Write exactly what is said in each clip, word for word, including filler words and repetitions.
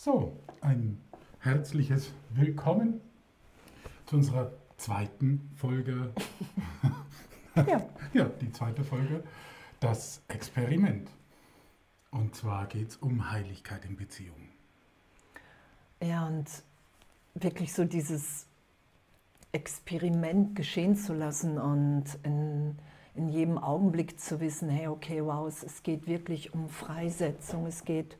So, ein herzliches Willkommen zu unserer zweiten Folge. ja. ja, die zweite Folge, das Experiment. Und zwar geht es um Heiligkeit in Beziehungen. Ja, und wirklich so dieses Experiment geschehen zu lassen und in, in jedem Augenblick zu wissen, hey, okay, wow, es, es geht wirklich um Freisetzung, es geht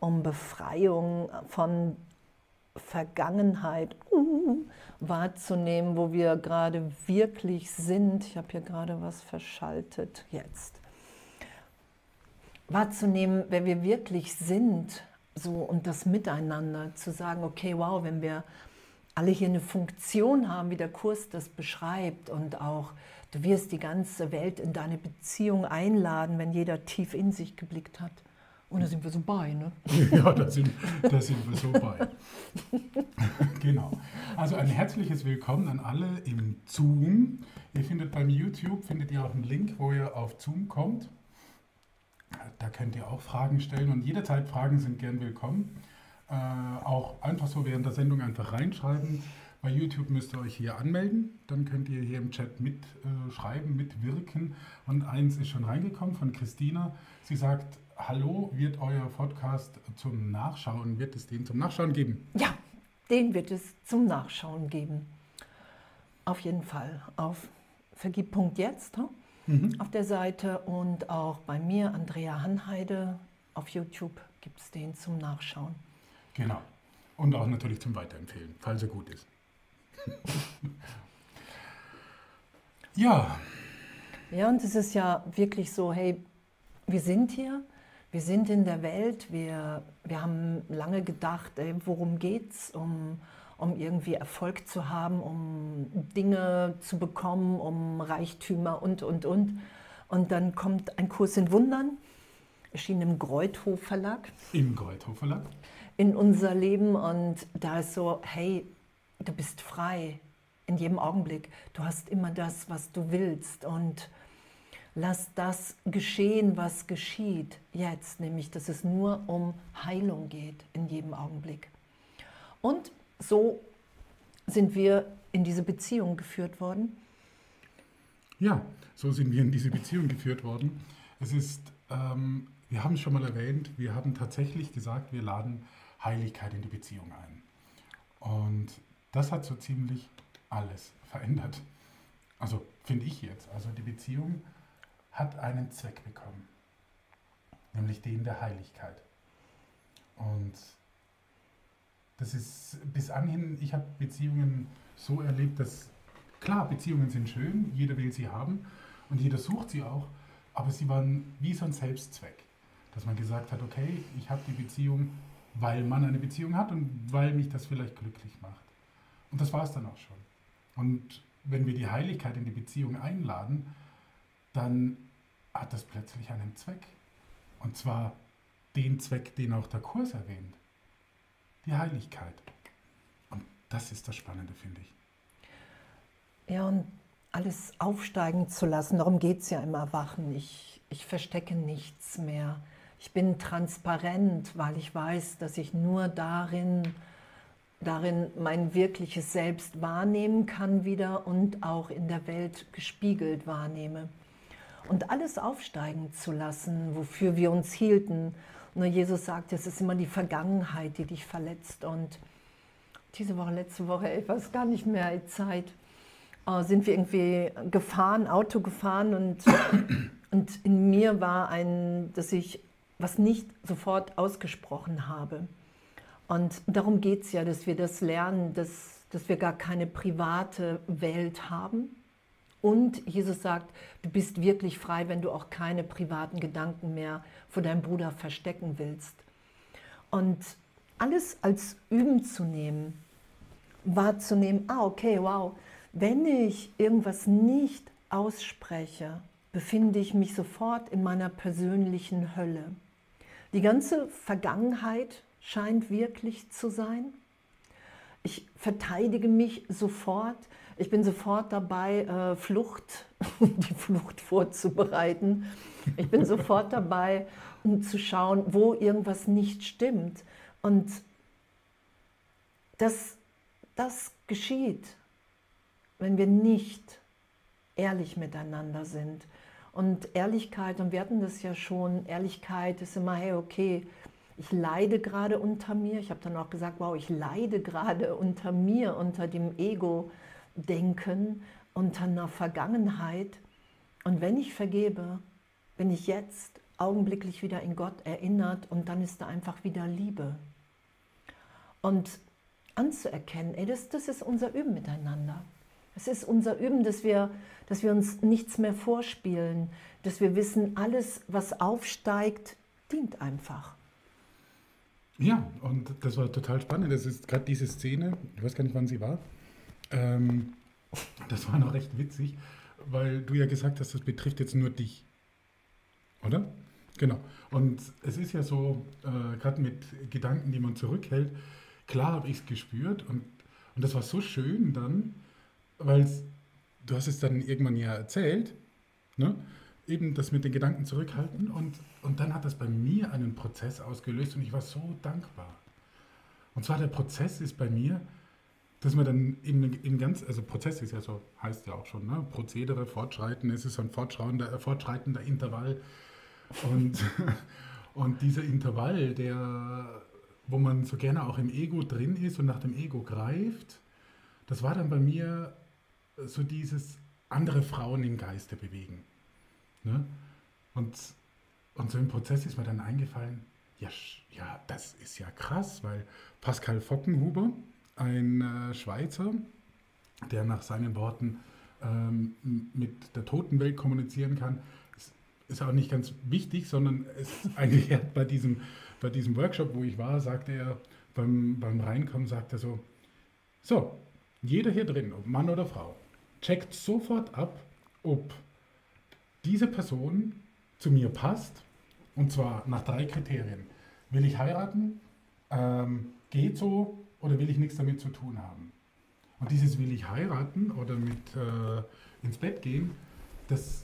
um Befreiung von Vergangenheit uh, wahrzunehmen, wo wir gerade wirklich sind. Ich habe hier gerade was verschaltet, jetzt. Wahrzunehmen, wer wir wirklich sind, so, und das Miteinander zu sagen, okay, wow, wenn wir alle hier eine Funktion haben, wie der Kurs das beschreibt, und auch du wirst die ganze Welt in deine Beziehung einladen, wenn jeder tief in sich geblickt hat. Und da sind wir so bei, ne? Ja, da sind, da sind wir so bei. Genau. Also ein herzliches Willkommen an alle im Zoom. Ihr findet beim YouTube, findet ihr auch einen Link, wo ihr auf Zoom kommt. Da könnt ihr auch Fragen stellen und jederzeit Fragen sind gern willkommen. Äh, auch einfach so während der Sendung einfach reinschreiben. Bei YouTube müsst ihr euch hier anmelden, dann könnt ihr hier im Chat mitschreiben, äh, mitwirken. Und eins ist schon reingekommen von Christina. Sie sagt, hallo, wird euer Podcast zum Nachschauen, wird es den zum Nachschauen geben? Ja, den wird es zum Nachschauen geben. Auf jeden Fall. Auf vergib punkt jetzt, hm? mhm. auf der Seite, und auch bei mir, Andrea Hanheide, auf YouTube gibt es den zum Nachschauen. Genau. Und auch natürlich zum Weiterempfehlen, falls er gut ist. ja. Ja, und es ist ja wirklich so, hey, wir sind hier. Wir sind in der Welt, wir, wir haben lange gedacht, ey, worum geht's, um, um irgendwie Erfolg zu haben, um Dinge zu bekommen, um Reichtümer und, und, und. Und dann kommt ein Kurs in Wundern, erschienen im Greuthof Verlag. Im Greuthof Verlag. In unser Leben, und da ist so, hey, du bist frei in jedem Augenblick. Du hast immer das, was du willst, und lass das geschehen, was geschieht jetzt, nämlich dass es nur um Heilung geht in jedem Augenblick. Und so sind wir in diese Beziehung geführt worden. Ja, so sind wir in diese Beziehung geführt worden. Es ist, ähm, wir haben es schon mal erwähnt, wir haben tatsächlich gesagt, wir laden Heiligkeit in die Beziehung ein. Und das hat so ziemlich alles verändert. Also finde ich jetzt, also die Beziehung hat einen Zweck bekommen, nämlich den der Heiligkeit. Und das ist bis anhin, ich habe Beziehungen so erlebt, dass, klar, Beziehungen sind schön, jeder will sie haben und jeder sucht sie auch, aber sie waren wie so ein Selbstzweck, dass man gesagt hat, okay, ich habe die Beziehung, weil man eine Beziehung hat und weil mich das vielleicht glücklich macht. Und das war es dann auch schon. Und wenn wir die Heiligkeit in die Beziehung einladen, dann hat das plötzlich einen Zweck. Und zwar den Zweck, den auch der Kurs erwähnt. Die Heiligkeit. Und das ist das Spannende, finde ich. Ja, und alles aufsteigen zu lassen, darum geht es ja im Erwachen. Ich, ich verstecke nichts mehr. Ich bin transparent, weil ich weiß, dass ich nur darin, darin mein wirkliches Selbst wahrnehmen kann wieder und auch in der Welt gespiegelt wahrnehme. Und alles aufsteigen zu lassen, wofür wir uns hielten. Nur Jesus sagt, es ist immer die Vergangenheit, die dich verletzt. Und diese Woche, letzte Woche, ich weiß gar nicht mehr, Zeit, sind wir irgendwie gefahren, Auto gefahren. Und, und in mir war ein, dass ich was nicht sofort ausgesprochen habe. Und darum geht es ja, dass wir das lernen, dass, dass wir gar keine private Welt haben. Und Jesus sagt, du bist wirklich frei, wenn du auch keine privaten Gedanken mehr vor deinem Bruder verstecken willst. Und alles als Üben zu nehmen, wahrzunehmen, ah okay, wow, wenn ich irgendwas nicht ausspreche, befinde ich mich sofort in meiner persönlichen Hölle. Die ganze Vergangenheit scheint wirklich zu sein. Ich verteidige mich sofort. Ich bin sofort dabei, Flucht, die Flucht vorzubereiten. Ich bin sofort dabei, um zu schauen, wo irgendwas nicht stimmt. Und Das, das geschieht, wenn wir nicht ehrlich miteinander sind. Und Ehrlichkeit, und wir hatten das ja schon, Ehrlichkeit ist immer, hey, okay, ich leide gerade unter mir. Ich habe dann auch gesagt, wow, ich leide gerade unter mir, unter dem Ego-Denken, unter einer Vergangenheit. Und wenn ich vergebe, bin ich jetzt augenblicklich wieder in Gott erinnert und dann ist da einfach wieder Liebe. Und anzuerkennen, ey, das, das ist unser Üben miteinander. Es ist unser Üben, dass wir, dass wir uns nichts mehr vorspielen, dass wir wissen, alles, was aufsteigt, dient einfach. Ja, und das war total spannend. Das ist gerade diese Szene, ich weiß gar nicht, wann sie war. Ähm, das war noch recht witzig, weil du ja gesagt hast, das betrifft jetzt nur dich. Oder? Genau. Und es ist ja so, äh, gerade mit Gedanken, die man zurückhält, klar habe ich es gespürt und, und das war so schön dann, weil du hast es dann irgendwann ja erzählt, ne? Eben das mit den Gedanken zurückhalten und, und dann hat das bei mir einen Prozess ausgelöst und ich war so dankbar. Und zwar der Prozess ist bei mir, dass man dann eben in ganz, also Prozess ist ja so, heißt ja auch schon, ne? Prozedere, Fortschreiten, es ist ein fortschreitender, fortschreitender Intervall und, und dieser Intervall, der, wo man so gerne auch im Ego drin ist und nach dem Ego greift, das war dann bei mir so dieses andere Frauen im Geiste bewegen. Ne? Und, und so im Prozess ist mir dann eingefallen, ja, ja, das ist ja krass, weil Pascal Fockenhuber, ein äh, Schweizer, der nach seinen Worten ähm, mit der Totenwelt kommunizieren kann, ist, ist auch nicht ganz wichtig, sondern es ist eigentlich bei diesem, bei diesem Workshop, wo ich war, sagte er, beim, beim Reinkommen, sagte er so, so, jeder hier drin, ob Mann oder Frau, checkt sofort ab, ob diese Person zu mir passt, und zwar nach drei Kriterien. Will ich heiraten, ähm, geht so, oder will ich nichts damit zu tun haben? Und dieses will ich heiraten oder mit äh, ins Bett gehen, das,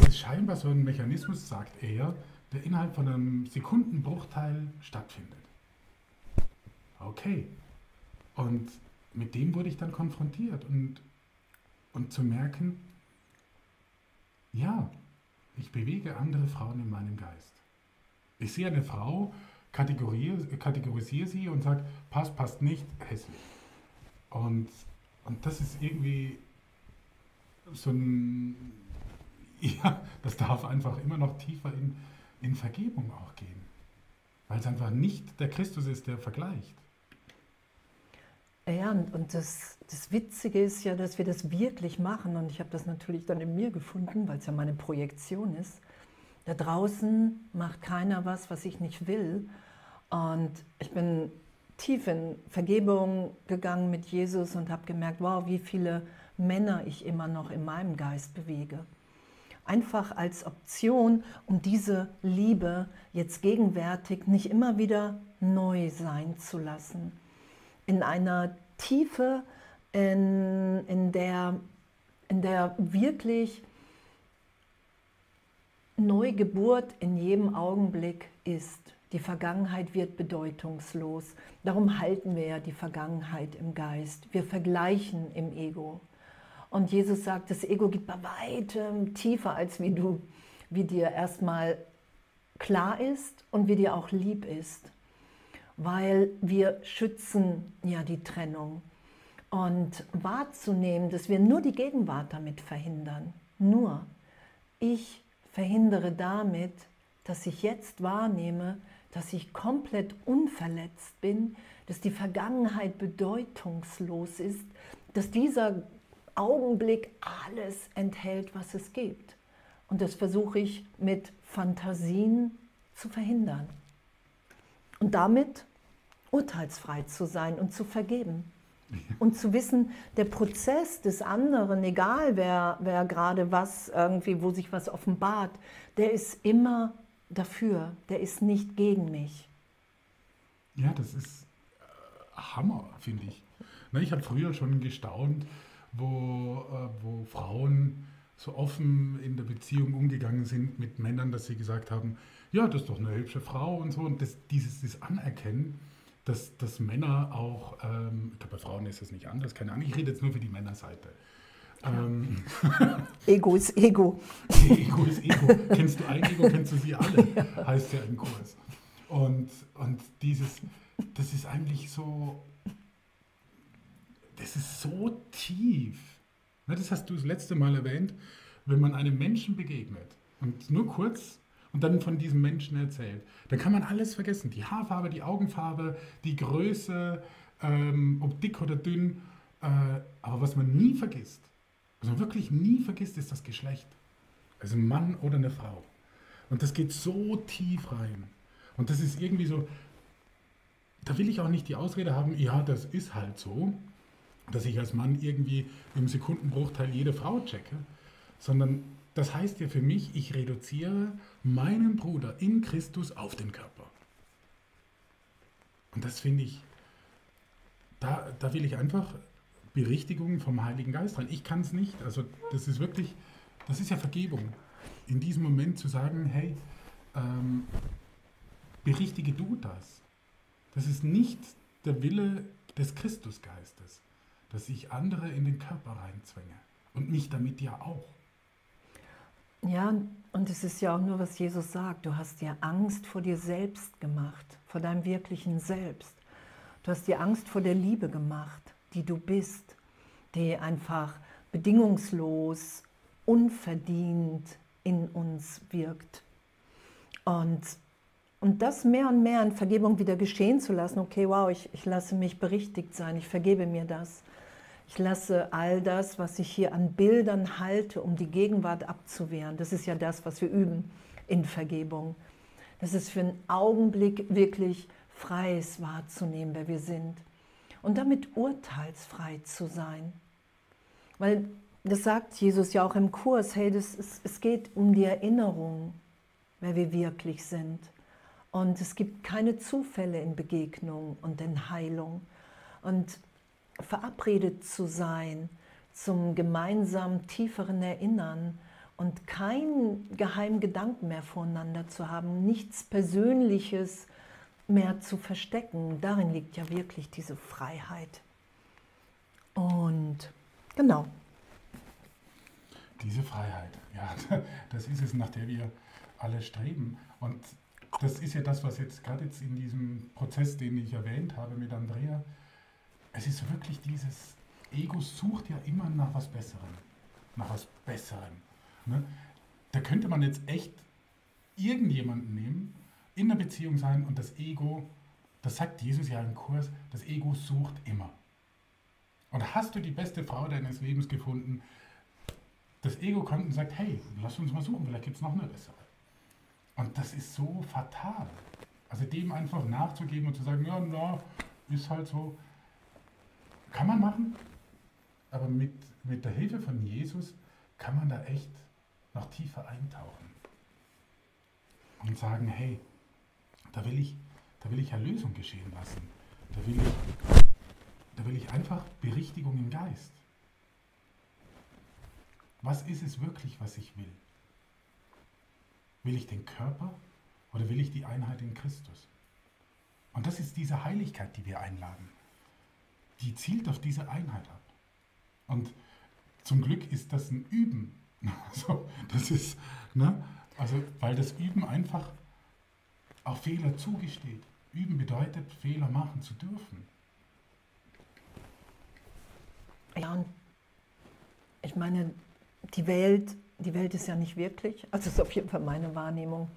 das ist scheinbar so ein Mechanismus, sagt er, der innerhalb von einem Sekundenbruchteil stattfindet. Okay. Und mit dem wurde ich dann konfrontiert und, und zu merken, ja, ich bewege andere Frauen in meinem Geist. Ich sehe eine Frau, Kategorisiere, kategorisiere sie und sage, passt, passt nicht, hässlich. Und, und das ist irgendwie so ein, ja, das darf einfach immer noch tiefer in, in Vergebung auch gehen. Weil es einfach nicht der Christus ist, der vergleicht. Ja, und, und das, das Witzige ist ja, dass wir das wirklich machen. Und ich habe das natürlich dann in mir gefunden, weil es ja meine Projektion ist. Da draußen macht keiner was, was ich nicht will. Und ich bin tief in Vergebung gegangen mit Jesus und habe gemerkt, wow, wie viele Männer ich immer noch in meinem Geist bewege. Einfach als Option, um diese Liebe jetzt gegenwärtig nicht immer wieder neu sein zu lassen. In einer Tiefe, in, in der, in der wirklich Neugeburt in jedem Augenblick ist. Die Vergangenheit wird bedeutungslos. Darum halten wir ja die Vergangenheit im Geist. Wir vergleichen im Ego. Und Jesus sagt, das Ego geht bei weitem tiefer, als wie du, wie dir erstmal klar ist und wie dir auch lieb ist. Weil wir schützen ja die Trennung. Und wahrzunehmen, dass wir nur die Gegenwart damit verhindern. Nur ich verhindere damit, dass ich jetzt wahrnehme, dass ich komplett unverletzt bin, dass die Vergangenheit bedeutungslos ist, dass dieser Augenblick alles enthält, was es gibt. Und das versuche ich mit Fantasien zu verhindern. Und damit urteilsfrei zu sein und zu vergeben. Und zu wissen, der Prozess des anderen, egal wer, wer gerade was, irgendwie, wo sich was offenbart, der ist immer dafür, der ist nicht gegen mich. Ja, das ist äh, Hammer, finde ich. Na, ich habe früher schon gestaunt, wo, äh, wo Frauen so offen in der Beziehung umgegangen sind mit Männern, dass sie gesagt haben, ja, das ist doch eine hübsche Frau und so. Und das, dieses, dieses Anerkennen, dass, dass Männer auch, ähm, bei Frauen ist das nicht anders, keine Ahnung, ich rede jetzt nur für die Männerseite. Ähm, Ego ist Ego. Ego ist Ego. Kennst du ein Ego, kennst du sie alle, ja. Heißt ja im Kurs. Und, und dieses, das ist eigentlich so, das ist so tief. Das hast du das letzte Mal erwähnt, wenn man einem Menschen begegnet und nur kurz und dann von diesem Menschen erzählt, dann kann man alles vergessen. Die Haarfarbe, die Augenfarbe, die Größe, ähm, ob dick oder dünn. Äh, aber was man nie vergisst, was man wirklich nie vergisst, ist das Geschlecht. Also ein Mann oder eine Frau. Und das geht so tief rein. Und das ist irgendwie so, da will ich auch nicht die Ausrede haben, ja, das ist halt so, dass ich als Mann irgendwie im Sekundenbruchteil jede Frau checke, sondern das heißt ja für mich, ich reduziere meinen Bruder in Christus auf den Körper. Und das finde ich, da, da will ich einfach Berichtigung vom Heiligen Geist rein. Ich kann es nicht, also das ist wirklich, das ist ja Vergebung. In diesem Moment zu sagen, hey, ähm, berichtige du das. Das ist nicht der Wille des Christusgeistes, dass ich andere in den Körper reinzwänge und mich damit ja auch. Ja, und es ist ja auch nur, was Jesus sagt, du hast dir Angst vor dir selbst gemacht, vor deinem wirklichen Selbst. Du hast dir Angst vor der Liebe gemacht, die du bist, die einfach bedingungslos, unverdient in uns wirkt. Und Und das mehr und mehr in Vergebung wieder geschehen zu lassen, okay, wow, ich, ich lasse mich berichtigt sein, ich vergebe mir das. Ich lasse all das, was ich hier an Bildern halte, um die Gegenwart abzuwehren. Das ist ja das, was wir üben in Vergebung. Das ist für einen Augenblick wirklich Freies wahrzunehmen, wer wir sind. Und damit urteilsfrei zu sein. Weil das sagt Jesus ja auch im Kurs, hey, das ist, es geht um die Erinnerung, wer wir wirklich sind. Und es gibt keine Zufälle in Begegnung und in Heilung. Und verabredet zu sein zum gemeinsamen tieferen Erinnern und keinen geheimen Gedanken mehr voneinander zu haben, nichts Persönliches mehr zu verstecken, darin liegt ja wirklich diese Freiheit. Und genau. Diese Freiheit, ja, das ist es, nach der wir alle streben. Und das ist ja das, was jetzt gerade jetzt in diesem Prozess, den ich erwähnt habe mit Andrea, es ist wirklich dieses, Ego sucht ja immer nach was Besserem, nach was Besserem. Ne? Da könnte man jetzt echt irgendjemanden nehmen, in einer Beziehung sein und das Ego, das sagt Jesus ja im Kurs, das Ego sucht immer. Und hast du die beste Frau deines Lebens gefunden, das Ego kommt und sagt, hey, lass uns mal suchen, vielleicht gibt es noch eine bessere. Und das ist so fatal. Also dem einfach nachzugeben und zu sagen, ja, na, ist halt so, kann man machen. Aber mit, mit der Hilfe von Jesus kann man da echt noch tiefer eintauchen. Und sagen, hey, da will ich, da will ich Erlösung geschehen lassen. Da will ich, da will ich einfach Berichtigung im Geist. Was ist es wirklich, was ich will? Will ich den Körper oder will ich die Einheit in Christus? Und das ist diese Heiligkeit, die wir einladen. Die zielt auf diese Einheit ab. Und zum Glück ist das ein Üben. Also, das ist, ne? Also, weil das Üben einfach auch Fehler zugesteht. Üben bedeutet, Fehler machen zu dürfen. Ja, und ich meine, die Welt... Die Welt ist ja nicht wirklich, also ist auf jeden Fall meine Wahrnehmung,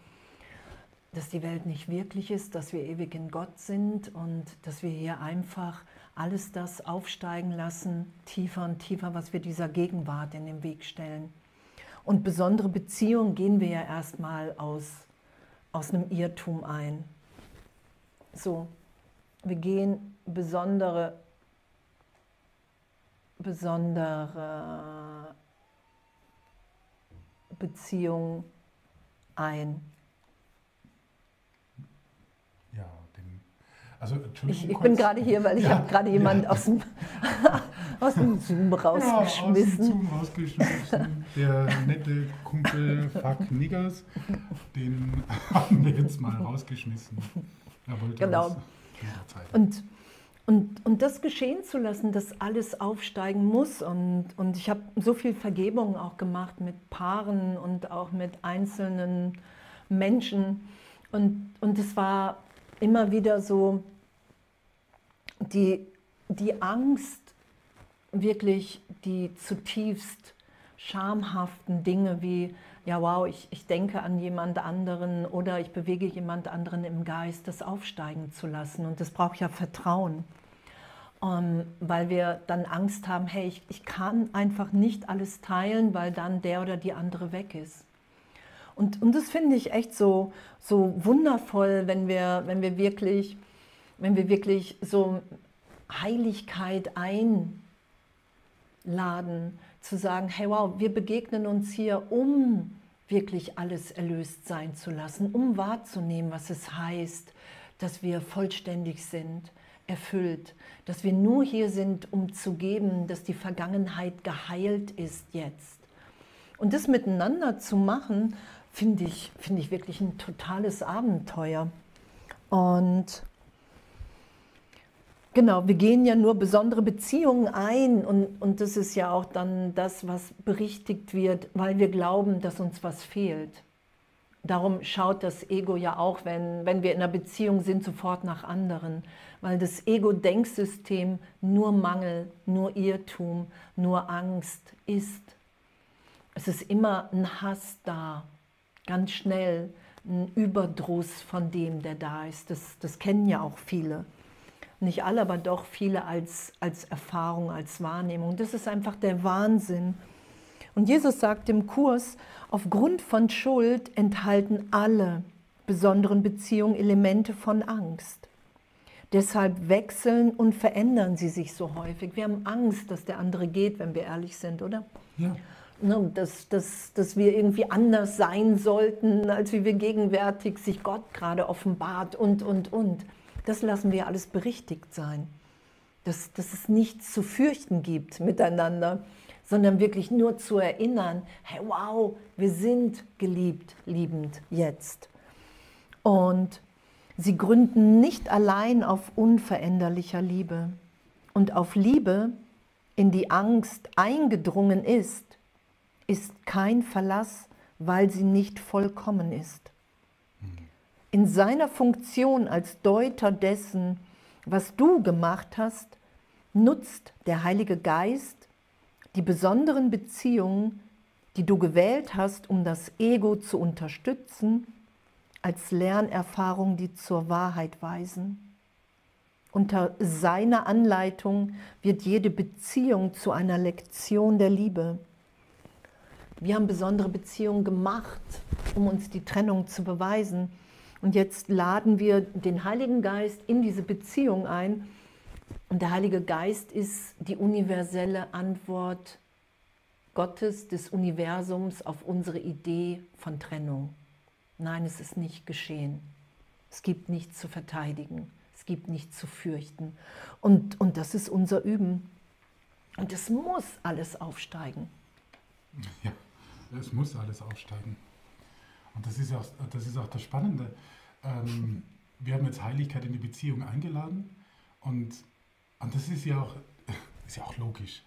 dass die Welt nicht wirklich ist, dass wir ewig in Gott sind und dass wir hier einfach alles das aufsteigen lassen, tiefer und tiefer, was wir dieser Gegenwart in den Weg stellen. Und besondere Beziehungen gehen wir ja erstmal aus, aus einem Irrtum ein. So, wir gehen besondere, besondere, Beziehung ein. Ja, den, also Entschuldigung. Ich, ich bin gerade hier, weil ich ja, habe gerade jemanden ja. aus, dem, aus dem Zoom rausgeschmissen. Ja, aus dem Zoom rausgeschmissen. Der nette Kumpel Fuck Niggers, den haben wir jetzt mal rausgeschmissen. Er wollte genau. Und, und, und das geschehen zu lassen, dass alles aufsteigen muss. Und, und ich habe so viel Vergebung auch gemacht mit Paaren und auch mit einzelnen Menschen. Und, und es war immer wieder so die, die Angst, wirklich die zutiefst schamhaften Dinge wie, ja wow, ich, ich denke an jemand anderen oder ich bewege jemand anderen im Geist, das aufsteigen zu lassen. Und das braucht ja Vertrauen, um, weil wir dann Angst haben, hey, ich, ich kann einfach nicht alles teilen, weil dann der oder die andere weg ist. Und, und das finde ich echt so, so wundervoll, wenn wir, wenn wir wirklich, wenn wir wirklich so Heiligkeit einladen, zu sagen, hey wow, wir begegnen uns hier, um wirklich alles erlöst sein zu lassen, um wahrzunehmen, was es heißt, dass wir vollständig sind, erfüllt, dass wir nur hier sind, um zu geben, dass die Vergangenheit geheilt ist jetzt. Und das miteinander zu machen, finde ich, finde ich wirklich ein totales Abenteuer. Und genau, wir gehen ja nur besondere Beziehungen ein und, und das ist ja auch dann das, was berichtigt wird, weil wir glauben, dass uns was fehlt. Darum schaut das Ego ja auch, wenn, wenn wir in einer Beziehung sind, sofort nach anderen, weil das Ego-Denksystem nur Mangel, nur Irrtum, nur Angst ist. Es ist immer ein Hass da, ganz schnell ein Überdruss von dem, der da ist. Das, das kennen ja auch viele. Nicht alle, aber doch viele als, als Erfahrung, als Wahrnehmung. Das ist einfach der Wahnsinn. Und Jesus sagt im Kurs, aufgrund von Schuld enthalten alle besonderen Beziehungen Elemente von Angst. Deshalb wechseln und verändern sie sich so häufig. Wir haben Angst, dass der andere geht, wenn wir ehrlich sind, oder? Ja. Dass, dass, dass wir irgendwie anders sein sollten, als wie wir gegenwärtig sich Gott gerade offenbart und, und, und. Das lassen wir alles berichtigt sein, dass, dass es nichts zu fürchten gibt miteinander, sondern wirklich nur zu erinnern, hey, wow, wir sind geliebt, liebend jetzt. Und sie gründen nicht allein auf unveränderlicher Liebe und auf Liebe, in die Angst eingedrungen ist, ist kein Verlass, weil sie nicht vollkommen ist. In seiner Funktion als Deuter dessen, was du gemacht hast, nutzt der Heilige Geist die besonderen Beziehungen, die du gewählt hast, um das Ego zu unterstützen, als Lernerfahrung, die zur Wahrheit weisen. Unter seiner Anleitung wird jede Beziehung zu einer Lektion der Liebe. Wir haben besondere Beziehungen gemacht, um uns die Trennung zu beweisen. Und jetzt laden wir den Heiligen Geist in diese Beziehung ein. Und der Heilige Geist ist die universelle Antwort Gottes, des Universums auf unsere Idee von Trennung. Nein, es ist nicht geschehen. Es gibt nichts zu verteidigen. Es gibt nichts zu fürchten. Und, und das ist unser Üben. Und es muss alles aufsteigen. Ja, es muss alles aufsteigen. Und das ist auch das, ist auch das Spannende. Ähm, wir haben jetzt Heiligkeit in die Beziehung eingeladen und, und das ist ja, auch, ist ja auch logisch.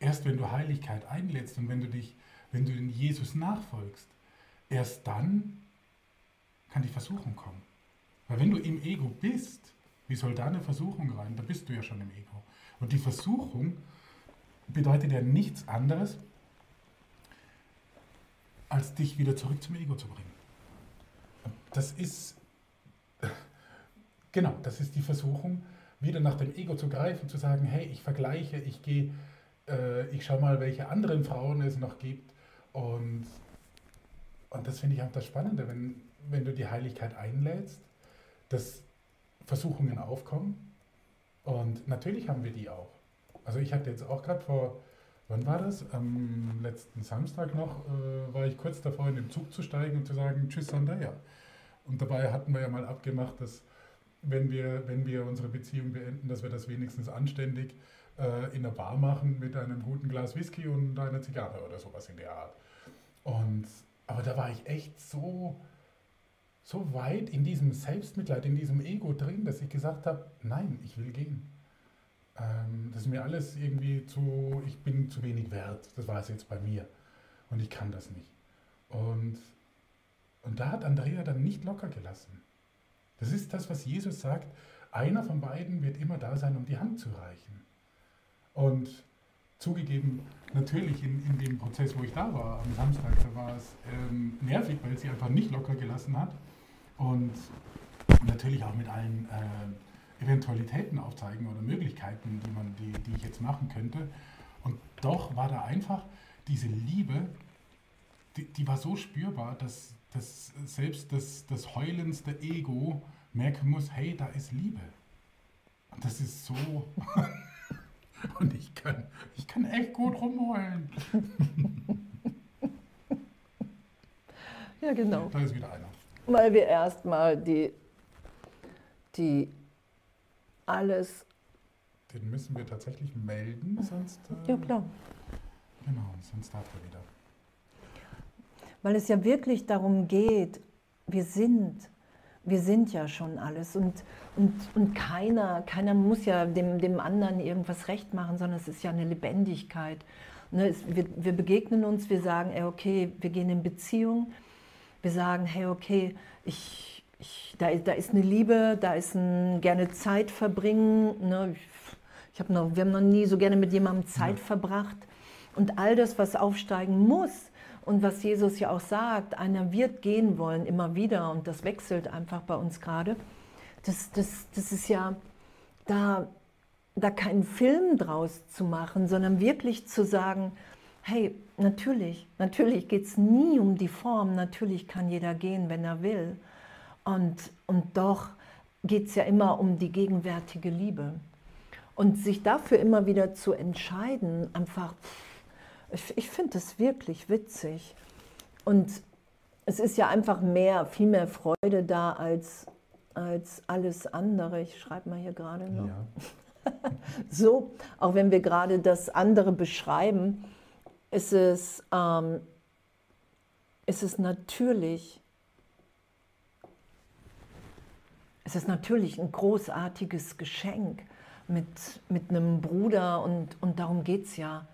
Erst wenn du Heiligkeit einlädst und wenn du dich, wenn du in Jesus nachfolgst, erst dann kann die Versuchung kommen. Weil wenn du im Ego bist, wie soll da eine Versuchung rein? Da bist du ja schon im Ego. Und die Versuchung bedeutet ja nichts anderes, als dich wieder zurück zum Ego zu bringen. Das ist, genau, das ist die Versuchung, wieder nach dem Ego zu greifen, zu sagen, hey, ich vergleiche, ich gehe, äh, ich schaue mal, welche anderen Frauen es noch gibt. Und, und das finde ich auch das Spannende, wenn, wenn du die Heiligkeit einlädst, dass Versuchungen aufkommen. Und natürlich haben wir die auch. Also ich hatte jetzt auch gerade vor... Wann war das? Am letzten Samstag noch äh, war ich kurz davor, in den Zug zu steigen und zu sagen, tschüss Andrea. Und dabei hatten wir ja mal abgemacht, dass wenn wir, wenn wir unsere Beziehung beenden, dass wir das wenigstens anständig äh, in der Bar machen mit einem guten Glas Whisky und einer Zigarre oder sowas in der Art. Und, aber da war ich echt so so weit in diesem Selbstmitleid, in diesem Ego drin, dass ich gesagt habe, nein, ich will gehen. Ähm, das ist mir alles irgendwie zu, ich bin zu wenig wert, das war es jetzt bei mir und ich kann das nicht. Und, und da hat Andrea dann nicht locker gelassen. Das ist das, was Jesus sagt, einer von beiden wird immer da sein, um die Hand zu reichen. Und zugegeben, natürlich in, in dem Prozess, wo ich da war, am Samstag, da war es ähm, nervig, weil sie einfach nicht locker gelassen hat und natürlich auch mit allen äh, Eventualitäten aufzeigen oder Möglichkeiten, die, man, die, die ich jetzt machen könnte. Und doch war da einfach diese Liebe, die, die war so spürbar, dass, dass selbst das, das heulendste Ego merken muss, hey, da ist Liebe. Und das ist so... Und ich kann, ich kann echt gut rumheulen. Ja, genau. Da ist wieder einer. Weil wir erstmal die, die alles... Den müssen wir tatsächlich melden, sonst... Äh, ja, klar. Genau, sonst darf er wieder. Weil es ja wirklich darum geht, wir sind... Wir sind ja schon alles und, und, und keiner, keiner muss ja dem, dem anderen irgendwas recht machen, sondern es ist ja eine Lebendigkeit. Ne, es, wir, wir begegnen uns, wir sagen, ey, okay, wir gehen in Beziehung, wir sagen, hey, okay, ich, ich, da, da ist eine Liebe, da ist ein gerne Zeit verbringen, ne, ich, ich hab noch, wir haben noch nie so gerne mit jemandem Zeit ja. verbracht und all das, was aufsteigen muss, und was Jesus ja auch sagt, einer wird gehen wollen, immer wieder, und das wechselt einfach bei uns gerade, das, das, das ist ja da, da keinen Film draus zu machen, sondern wirklich zu sagen, hey, natürlich, natürlich geht es nie um die Form, natürlich kann jeder gehen, wenn er will. Und, und doch geht es ja immer um die gegenwärtige Liebe. Und sich dafür immer wieder zu entscheiden, einfach... Ich finde das wirklich witzig und es ist ja einfach mehr, viel mehr Freude da als, als alles andere. Ich schreibe mal hier gerade noch. Ja. So, auch wenn wir gerade das andere beschreiben, ist es, ähm, ist es natürlich, ist es natürlich ein großartiges Geschenk mit, mit einem Bruder und, und darum geht es ja.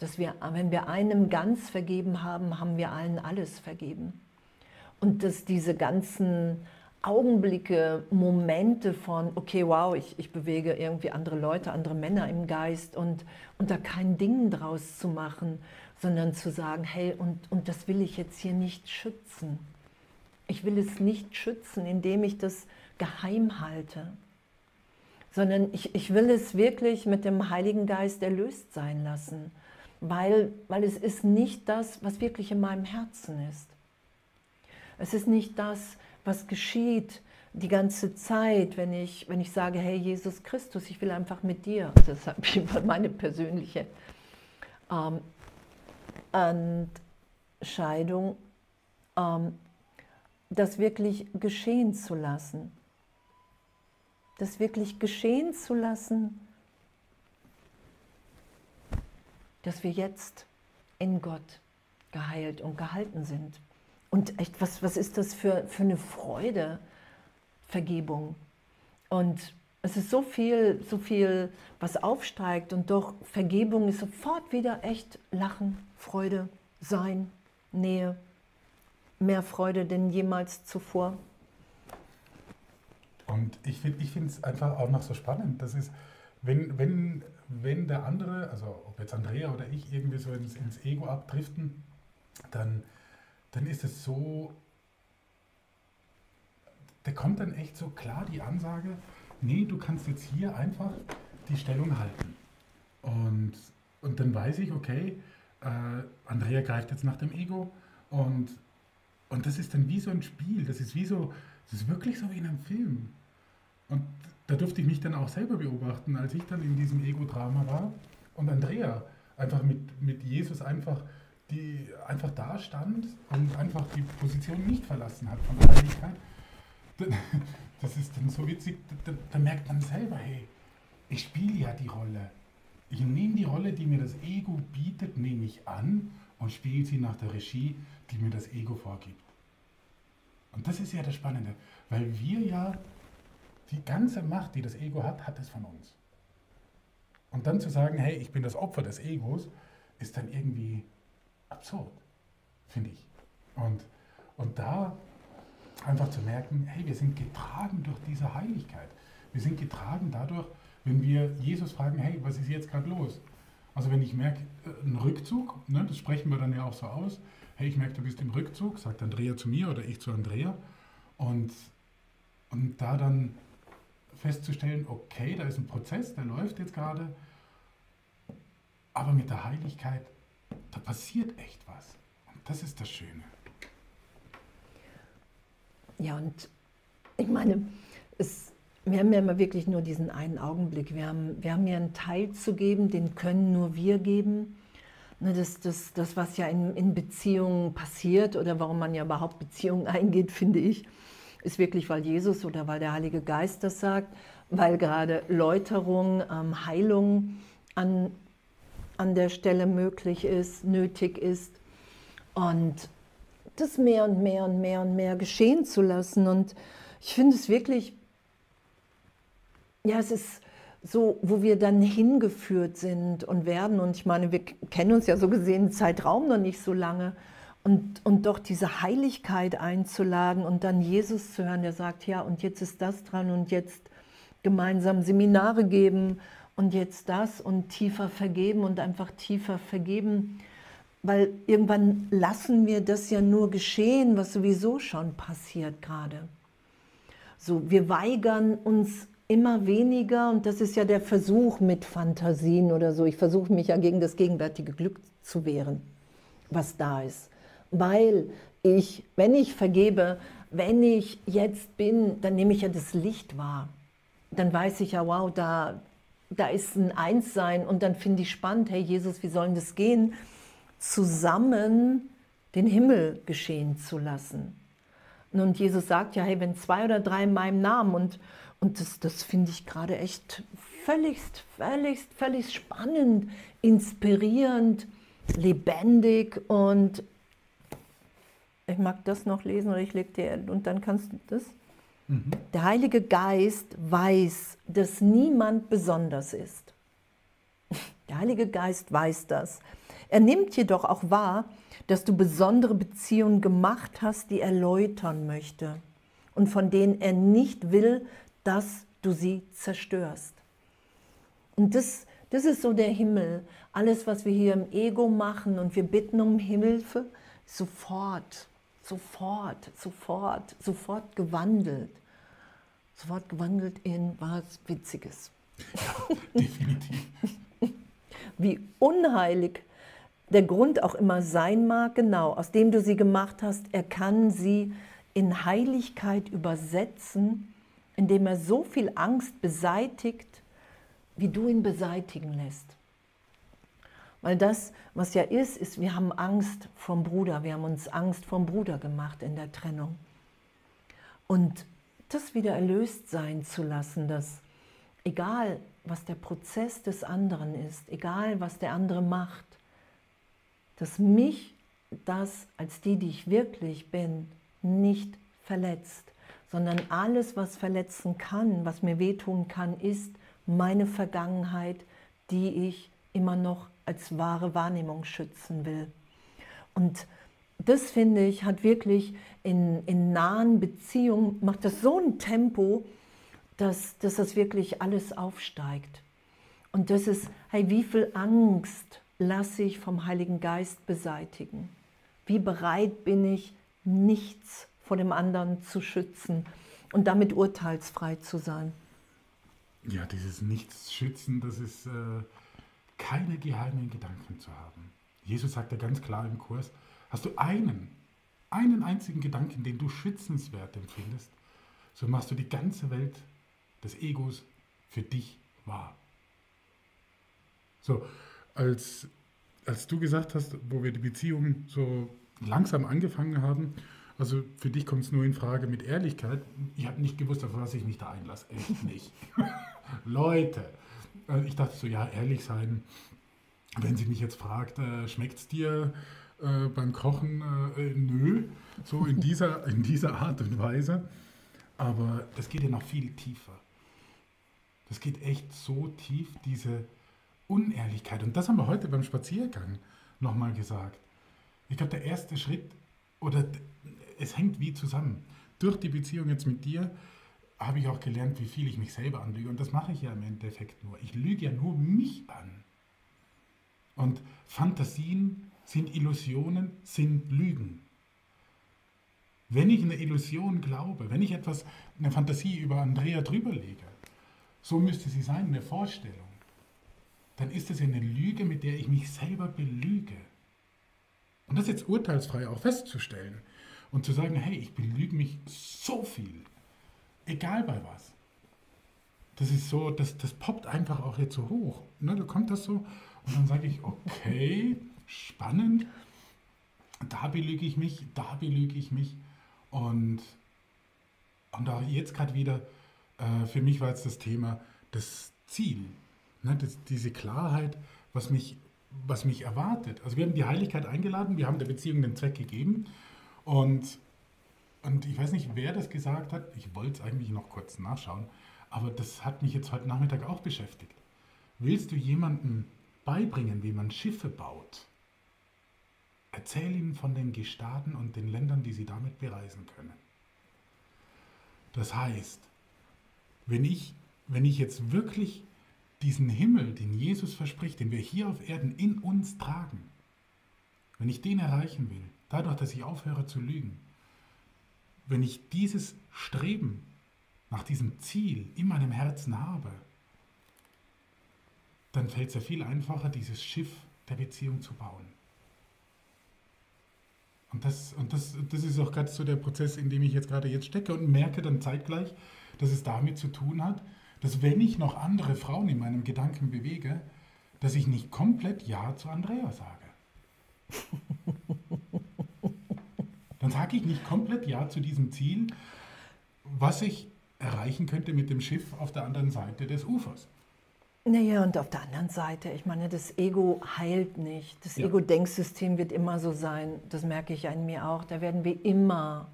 Dass wir, wenn wir einem ganz vergeben haben, haben wir allen alles vergeben. Und dass diese ganzen Augenblicke, Momente von, okay, wow, ich, ich bewege irgendwie andere Leute, andere Männer im Geist und, und da kein Ding draus zu machen, sondern zu sagen, hey, und, und das will ich jetzt hier nicht schützen. Ich will es nicht schützen, indem ich das geheim halte, sondern ich, ich will es wirklich mit dem Heiligen Geist erlöst sein lassen. Weil, weil es ist nicht das, was wirklich in meinem Herzen ist. Es ist nicht das, was geschieht die ganze Zeit, wenn ich, wenn ich sage, hey Jesus Christus, ich will einfach mit dir. Also das ist meine persönliche ähm, Entscheidung, ähm, das wirklich geschehen zu lassen. Das wirklich geschehen zu lassen, dass wir jetzt in Gott geheilt und gehalten sind. Und echt, was, was ist das für, für eine Freude, Vergebung. Und es ist so viel, so viel, was aufsteigt und doch Vergebung ist sofort wieder echt Lachen, Freude, Sein, Nähe, mehr Freude denn jemals zuvor. Und ich finde ich finde es einfach auch noch so spannend, das ist, wenn, wenn Wenn der andere, also ob jetzt Andrea oder ich, irgendwie so ins, ins Ego abdriften, dann, dann ist es so, da kommt dann echt so klar die Ansage, nee, du kannst jetzt hier einfach die Stellung halten. Und, und dann weiß ich, okay, äh, Andrea greift jetzt nach dem Ego und, und das ist dann wie so ein Spiel, das ist wie so, das ist wirklich so wie in einem Film. Und da durfte ich mich dann auch selber beobachten, als ich dann in diesem Ego-Drama war und Andrea einfach mit, mit Jesus einfach, die, einfach da stand und einfach die Position nicht verlassen hat von der Heiligkeit. Das ist dann so witzig, da, da merkt man selber, hey, ich spiele ja die Rolle. Ich nehme die Rolle, die mir das Ego bietet, nehme ich an und spiele sie nach der Regie, die mir das Ego vorgibt. Und das ist ja das Spannende, weil wir ja, die ganze Macht, die das Ego hat, hat es von uns. Und dann zu sagen, hey, ich bin das Opfer des Egos, ist dann irgendwie absurd, finde ich. Und, und da einfach zu merken, hey, wir sind getragen durch diese Heiligkeit. Wir sind getragen dadurch, wenn wir Jesus fragen, hey, was ist jetzt gerade los? Also wenn ich merke, ein Rückzug, ne, das sprechen wir dann ja auch so aus, hey, ich merke, du bist im Rückzug, sagt Andrea zu mir oder ich zu Andrea. Und, und da dann festzustellen, okay, da ist ein Prozess, der läuft jetzt gerade, aber mit der Heiligkeit, da passiert echt was. Und das ist das Schöne. Ja, und ich meine, es, wir haben ja immer wirklich nur diesen einen Augenblick. Wir haben, wir haben ja einen Teil zu geben, den können nur wir geben. Das, das, das was ja in, in Beziehungen passiert oder warum man ja überhaupt Beziehungen eingeht, finde ich, ist wirklich, weil Jesus oder weil der Heilige Geist das sagt, weil gerade Läuterung, ähm, Heilung an, an der Stelle möglich ist, nötig ist. Und das mehr und mehr und mehr und mehr geschehen zu lassen. Und ich finde es wirklich, ja, es ist so, wo wir dann hingeführt sind und werden. Und ich meine, wir kennen uns ja so gesehen im Zeitraum noch nicht so lange. Und, und doch diese Heiligkeit einzuladen und dann Jesus zu hören, der sagt, ja, und jetzt ist das dran und jetzt gemeinsam Seminare geben und jetzt das und tiefer vergeben und einfach tiefer vergeben. Weil irgendwann lassen wir das ja nur geschehen, was sowieso schon passiert gerade. So, wir weigern uns immer weniger und das ist ja der Versuch mit Fantasien oder so. Ich versuche mich ja gegen das gegenwärtige Glück zu wehren, was da ist. Weil ich, wenn ich vergebe, wenn ich jetzt bin, dann nehme ich ja das Licht wahr. Dann weiß ich ja, wow, da, da ist ein Einssein und dann finde ich spannend, hey Jesus, wie soll das gehen, zusammen den Himmel geschehen zu lassen. Und Jesus sagt ja, hey, wenn zwei oder drei in meinem Namen und, und das, das finde ich gerade echt völligst, völligst, völligst spannend, inspirierend, lebendig und ich mag das noch lesen oder ich lege dir und dann kannst du das. Mhm. Der Heilige Geist weiß, dass niemand besonders ist. Der Heilige Geist weiß das. Er nimmt jedoch auch wahr, dass du besondere Beziehungen gemacht hast, die er läutern möchte und von denen er nicht will, dass du sie zerstörst. Und das, das ist so der Himmel. Alles, was wir hier im Ego machen und wir bitten um Hilfe, sofort. Sofort, sofort, sofort gewandelt. Sofort gewandelt in was Witziges. Ja, definitiv. Wie unheilig der Grund auch immer sein mag, genau, aus dem du sie gemacht hast, er kann sie in Heiligkeit übersetzen, indem er so viel Angst beseitigt, wie du ihn beseitigen lässt. Weil das, was ja ist, ist, wir haben Angst vom Bruder. Wir haben uns Angst vom Bruder gemacht in der Trennung. Und das wieder erlöst sein zu lassen, dass egal, was der Prozess des anderen ist, egal, was der andere macht, dass mich das als die, die ich wirklich bin, nicht verletzt, sondern alles, was verletzen kann, was mir wehtun kann, ist meine Vergangenheit, die ich immer noch als wahre Wahrnehmung schützen will. Und das, finde ich, hat wirklich in, in nahen Beziehungen, macht das so ein Tempo, dass, dass das wirklich alles aufsteigt. Und das ist, hey, wie viel Angst lasse ich vom Heiligen Geist beseitigen? Wie bereit bin ich, nichts vor dem anderen zu schützen und damit urteilsfrei zu sein? Ja, dieses Nichts-Schützen, das ist... Äh keine geheimen Gedanken zu haben. Jesus sagt ja ganz klar im Kurs, hast du einen, einen einzigen Gedanken, den du schützenswert empfindest, so machst du die ganze Welt des Egos für dich wahr. So, als, als du gesagt hast, wo wir die Beziehung so langsam angefangen haben, also für dich kommt es nur in Frage mit Ehrlichkeit, ich habe nicht gewusst, auf was ich mich da einlasse, echt nicht. Leute, ich dachte so, ja, ehrlich sein, wenn sie mich jetzt fragt, äh, schmeckt es dir, äh, beim Kochen, äh, nö, so in dieser, in dieser Art und Weise. Aber das geht ja noch viel tiefer. Das geht echt so tief, diese Unehrlichkeit. Und das haben wir heute beim Spaziergang nochmal gesagt. Ich glaube, der erste Schritt, oder es hängt wie zusammen. Durch die Beziehung jetzt mit dir habe ich auch gelernt, wie viel ich mich selber anlüge. Und das mache ich ja im Endeffekt nur. Ich lüge ja nur mich an. Und Fantasien sind Illusionen, sind Lügen. Wenn ich eine Illusion glaube, wenn ich etwas, eine Fantasie über Andrea drüber lege, so müsste sie sein, eine Vorstellung, dann ist es eine Lüge, mit der ich mich selber belüge. Und das jetzt urteilsfrei auch festzustellen und zu sagen, hey, ich belüge mich so viel, egal bei was. Das ist so, das, das poppt einfach auch jetzt so hoch. Ne, da kommt das so und dann sage ich, okay, spannend, da belüge ich mich, da belüge ich mich. Und, und auch jetzt gerade wieder, äh, für mich war jetzt das Thema das Ziel, ne, das, diese Klarheit, was mich, was mich erwartet. Also wir haben die Heiligkeit eingeladen, wir haben der Beziehung den Zweck gegeben und, und ich weiß nicht, wer das gesagt hat, ich wollte es eigentlich noch kurz nachschauen, aber das hat mich jetzt heute Nachmittag auch beschäftigt. Willst du jemandem beibringen, wie man Schiffe baut? Erzähl ihnen von den Gestaden und den Ländern, die sie damit bereisen können. Das heißt, wenn ich, wenn ich jetzt wirklich diesen Himmel, den Jesus verspricht, den wir hier auf Erden in uns tragen, wenn ich den erreichen will, dadurch, dass ich aufhöre zu lügen, wenn ich dieses Streben nach diesem Ziel in meinem Herzen habe, dann fällt es ja viel einfacher, dieses Schiff der Beziehung zu bauen. Und das, und das, das ist auch gerade so der Prozess, in dem ich jetzt gerade jetzt stecke und merke dann zeitgleich, dass es damit zu tun hat, dass wenn ich noch andere Frauen in meinem Gedanken bewege, dass ich nicht komplett Ja zu Andrea sage. Dann sage ich nicht komplett Ja zu diesem Ziel, was ich erreichen könnte mit dem Schiff auf der anderen Seite des Ufers. Naja, und auf der anderen Seite, ich meine, das Ego heilt nicht. Das ja. Ego-Denksystem wird immer so sein, das merke ich an mir auch, da werden wir immer,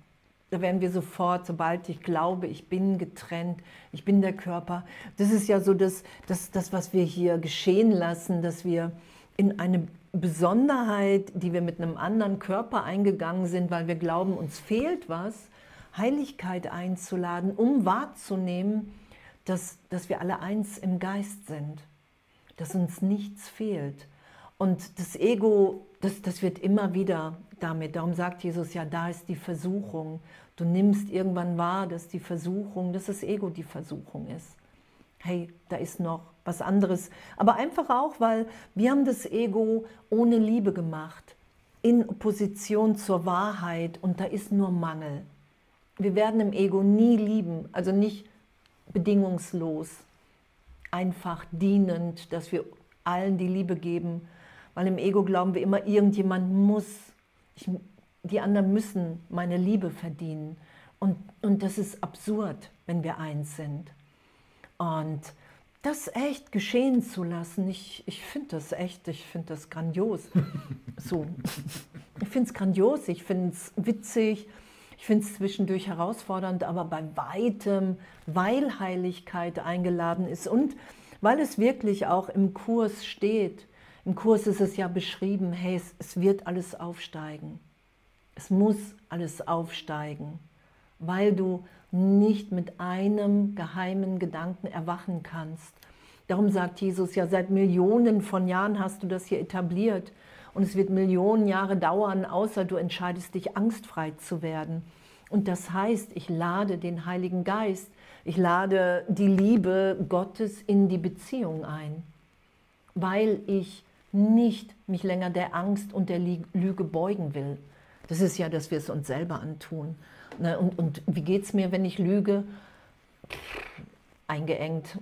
da werden wir sofort, sobald ich glaube, ich bin getrennt, ich bin der Körper. Das ist ja so das, das, das was wir hier geschehen lassen, dass wir in eine Besonderheit, die wir mit einem anderen Körper eingegangen sind, weil wir glauben, uns fehlt was, Heiligkeit einzuladen, um wahrzunehmen, Dass, dass wir alle eins im Geist sind, dass uns nichts fehlt. Und das Ego, das, das wird immer wieder damit, darum sagt Jesus ja, da ist die Versuchung. Du nimmst irgendwann wahr, dass die Versuchung, dass das Ego die Versuchung ist. Hey, da ist noch was anderes. Aber einfach auch, weil wir haben das Ego ohne Liebe gemacht, in Opposition zur Wahrheit und da ist nur Mangel. Wir werden im Ego nie lieben, also nicht bedingungslos, einfach dienend, dass wir allen die Liebe geben, weil im Ego glauben wir immer, irgendjemand muss, ich, die anderen müssen meine Liebe verdienen. Und, und das ist absurd, wenn wir eins sind. Und das echt geschehen zu lassen, ich, ich finde das echt, ich finde das grandios. So. Ich finde es grandios, ich finde es witzig. Ich finde es zwischendurch herausfordernd, aber bei weitem, weil Heiligkeit eingeladen ist und weil es wirklich auch im Kurs steht. Im Kurs ist es ja beschrieben, hey, es, es wird alles aufsteigen. Es muss alles aufsteigen, weil du nicht mit einem geheimen Gedanken erwachen kannst. Darum sagt Jesus ja, seit Millionen von Jahren hast du das hier etabliert. Und es wird Millionen Jahre dauern, außer du entscheidest dich, angstfrei zu werden. Und das heißt, ich lade den Heiligen Geist, ich lade die Liebe Gottes in die Beziehung ein, weil ich nicht mich länger der Angst und der Lüge beugen will. Das ist ja, dass wir es uns selber antun. Und, und wie geht es mir, wenn ich lüge? Eingeengt,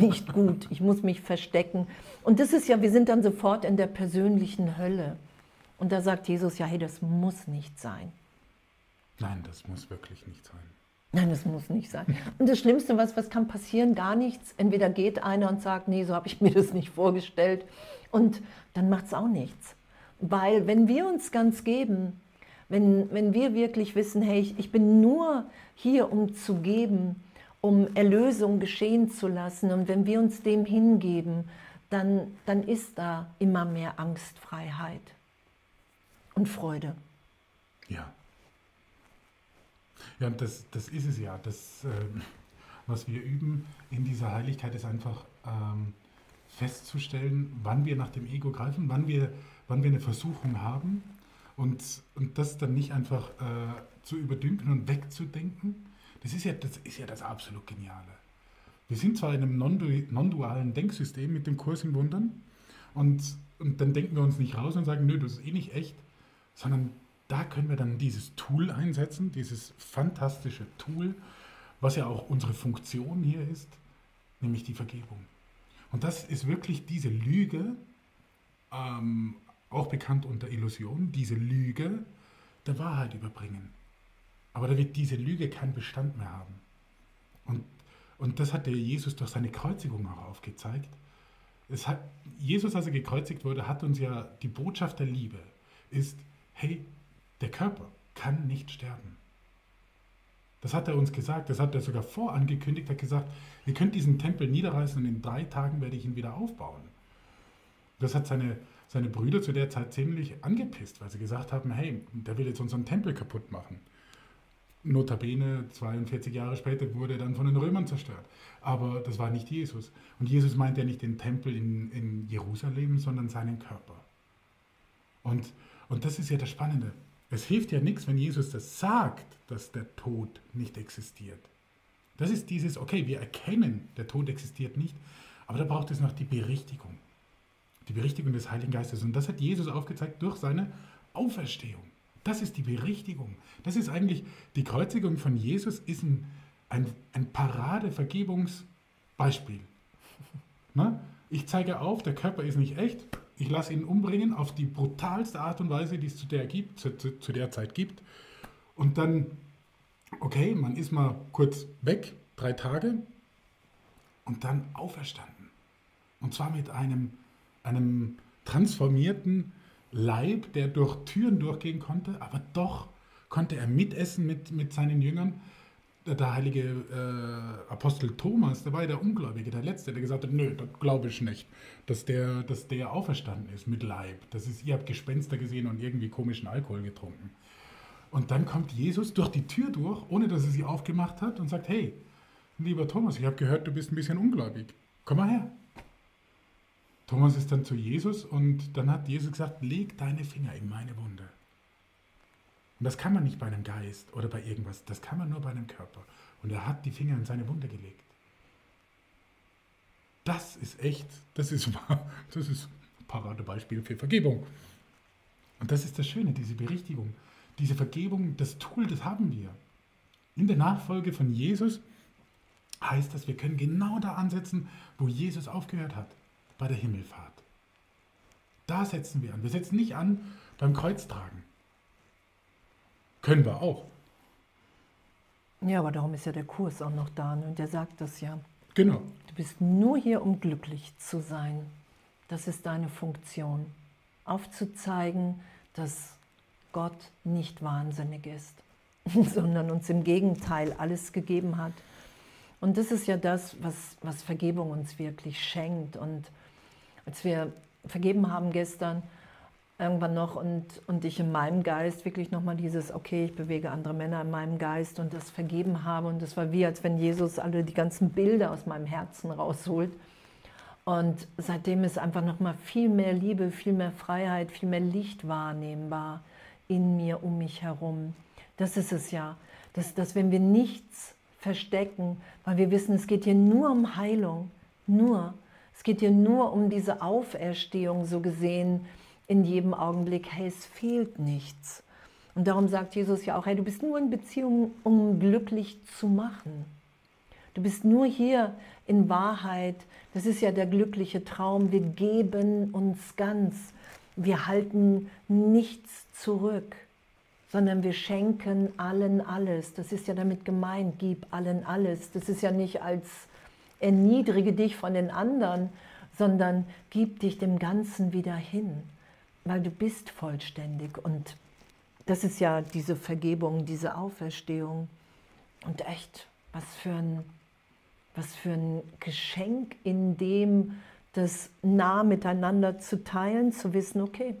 nicht gut, ich muss mich verstecken. Und das ist ja, wir sind dann sofort in der persönlichen Hölle. Und da sagt Jesus, ja, hey, das muss nicht sein. Nein, das muss wirklich nicht sein. Nein, das muss nicht sein. Und das Schlimmste, was, was kann passieren? Gar nichts. Entweder geht einer und sagt, nee, so habe ich mir das nicht vorgestellt. Und dann macht es auch nichts. Weil wenn wir uns ganz geben, wenn, wenn wir wirklich wissen, hey, ich, ich bin nur hier, um zu geben, um Erlösung geschehen zu lassen, und wenn wir uns dem hingeben, dann, dann ist da immer mehr Angstfreiheit und Freude. Ja. Ja, und das, das ist es ja. Das, äh, was wir üben in dieser Heiligkeit, ist einfach ähm, festzustellen, wann wir nach dem Ego greifen, wann wir, wann wir eine Versuchung haben, und, und das dann nicht einfach äh, zu überdünken und wegzudenken. Das ist ja das, ist ja das absolut Geniale. Wir sind zwar in einem non-dualen Denksystem mit dem Kurs in Wundern, und, und dann denken wir uns nicht raus und sagen, nö, das ist eh nicht echt, sondern da können wir dann dieses Tool einsetzen, dieses fantastische Tool, was ja auch unsere Funktion hier ist, nämlich die Vergebung. Und das ist wirklich diese Lüge, ähm, auch bekannt unter Illusion, diese Lüge der Wahrheit überbringen. Aber da wird diese Lüge keinen Bestand mehr haben. Und, und das hat der Jesus durch seine Kreuzigung auch aufgezeigt. Es hat, Jesus, als er gekreuzigt wurde, hat uns ja die Botschaft der Liebe, ist, hey, der Körper kann nicht sterben. Das hat er uns gesagt, das hat er sogar vorangekündigt, hat gesagt, ihr könnt diesen Tempel niederreißen und in drei Tagen werde ich ihn wieder aufbauen. Das hat seine, seine Brüder zu der Zeit ziemlich angepisst, weil sie gesagt haben, hey, der will jetzt unseren Tempel kaputt machen. Notabene, zweiundvierzig Jahre später wurde er dann von den Römern zerstört. Aber das war nicht Jesus. Und Jesus meinte ja nicht den Tempel in, in Jerusalem, sondern seinen Körper. Und, und das ist ja das Spannende. Es hilft ja nichts, wenn Jesus das sagt, dass der Tod nicht existiert. Das ist dieses, okay, wir erkennen, der Tod existiert nicht, aber da braucht es noch die Berichtigung. Die Berichtigung des Heiligen Geistes. Und das hat Jesus aufgezeigt durch seine Auferstehung. Das ist die Berichtigung. Das ist eigentlich, die Kreuzigung von Jesus ist ein, ein, ein Parade-Vergebungsbeispiel. Ne? Ich zeige auf, der Körper ist nicht echt. Ich lasse ihn umbringen auf die brutalste Art und Weise, die es zu der, gibt, zu, zu, zu der Zeit gibt. Und dann, okay, man ist mal kurz weg, drei Tage, und dann auferstanden. Und zwar mit einem, einem transformierten Leib, der durch Türen durchgehen konnte, aber doch konnte er mitessen mit, mit seinen Jüngern. Der heilige äh, Apostel Thomas, der war der Ungläubige, der Letzte, der gesagt hat, nö, das glaube ich nicht, dass der, dass der auferstanden ist mit Leib. Das ist, ihr habt Gespenster gesehen und irgendwie komischen Alkohol getrunken. Und dann kommt Jesus durch die Tür durch, ohne dass er sie aufgemacht hat, und sagt, hey, lieber Thomas, ich habe gehört, du bist ein bisschen ungläubig, komm mal her. Thomas ist dann zu Jesus, und dann hat Jesus gesagt, leg deine Finger in meine Wunde. Und das kann man nicht bei einem Geist oder bei irgendwas, das kann man nur bei einem Körper. Und er hat die Finger in seine Wunde gelegt. Das ist echt, das ist, das ist ein Paradebeispiel für Vergebung. Und das ist das Schöne, diese Berichtigung, diese Vergebung, das Tool, das haben wir. In der Nachfolge von Jesus heißt das, wir können genau da ansetzen, wo Jesus aufgehört hat, bei der Himmelfahrt. Da setzen wir an. Wir setzen nicht an beim Kreuztragen. Können wir auch. Ja, aber darum ist ja der Kurs auch noch da, ne? Und der sagt das ja. Genau. Du bist nur hier, um glücklich zu sein. Das ist deine Funktion. Aufzuzeigen, dass Gott nicht wahnsinnig ist, sondern uns im Gegenteil alles gegeben hat. Und das ist ja das, was, was Vergebung uns wirklich schenkt. Und als wir vergeben haben gestern, irgendwann noch, und, und ich in meinem Geist wirklich nochmal dieses, okay, ich bewege andere Männer in meinem Geist und das Vergeben habe, und das war wie, als wenn Jesus alle die ganzen Bilder aus meinem Herzen rausholt, und seitdem ist einfach nochmal viel mehr Liebe, viel mehr Freiheit, viel mehr Licht wahrnehmbar in mir, um mich herum. Das ist es ja, dass, dass wenn wir nichts verstecken, weil wir wissen, es geht hier nur um Heilung, nur, es geht hier nur um diese Auferstehung, so gesehen, in jedem Augenblick, hey, es fehlt nichts. Und darum sagt Jesus ja auch, hey, du bist nur in Beziehung, um glücklich zu machen. Du bist nur hier in Wahrheit, das ist ja der glückliche Traum, wir geben uns ganz. Wir halten nichts zurück, sondern wir schenken allen alles. Das ist ja damit gemeint, gib allen alles. Das ist ja nicht als erniedrige dich von den anderen, sondern gib dich dem Ganzen wieder hin. weil du bist vollständig. Und das ist ja diese Vergebung, diese Auferstehung. Und echt, was für ein, was für ein Geschenk, in dem das nah miteinander zu teilen, zu wissen, okay,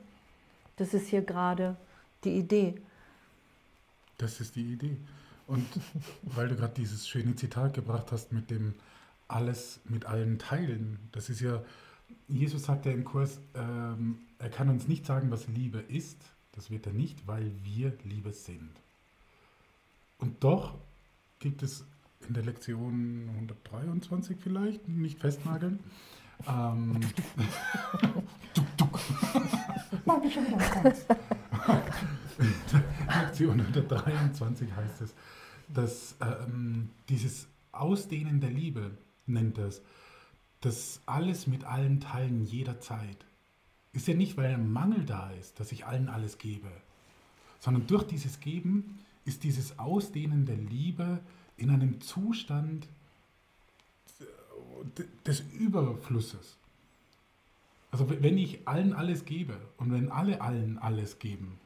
das ist hier gerade die Idee. Das ist die Idee. Und weil du gerade dieses schöne Zitat gebracht hast mit dem Alles mit allen Teilen, das ist ja, Jesus sagt ja im Kurs, ähm, er kann uns nicht sagen, was Liebe ist, das wird er nicht, weil wir Liebe sind. Und doch gibt es in der Lektion hundertdreiundzwanzig vielleicht, nicht festnageln, ähm, tuk, tuk. Lektion hundertdreiundzwanzig heißt es, dass ähm, dieses Ausdehnen der Liebe, nennt es, das alles mit allen Teilen jederzeit, ist ja nicht, weil ein Mangel da ist, dass ich allen alles gebe, sondern durch dieses Geben ist dieses Ausdehnen der Liebe in einem Zustand des Überflusses. Also wenn ich allen alles gebe und wenn alle allen alles geben,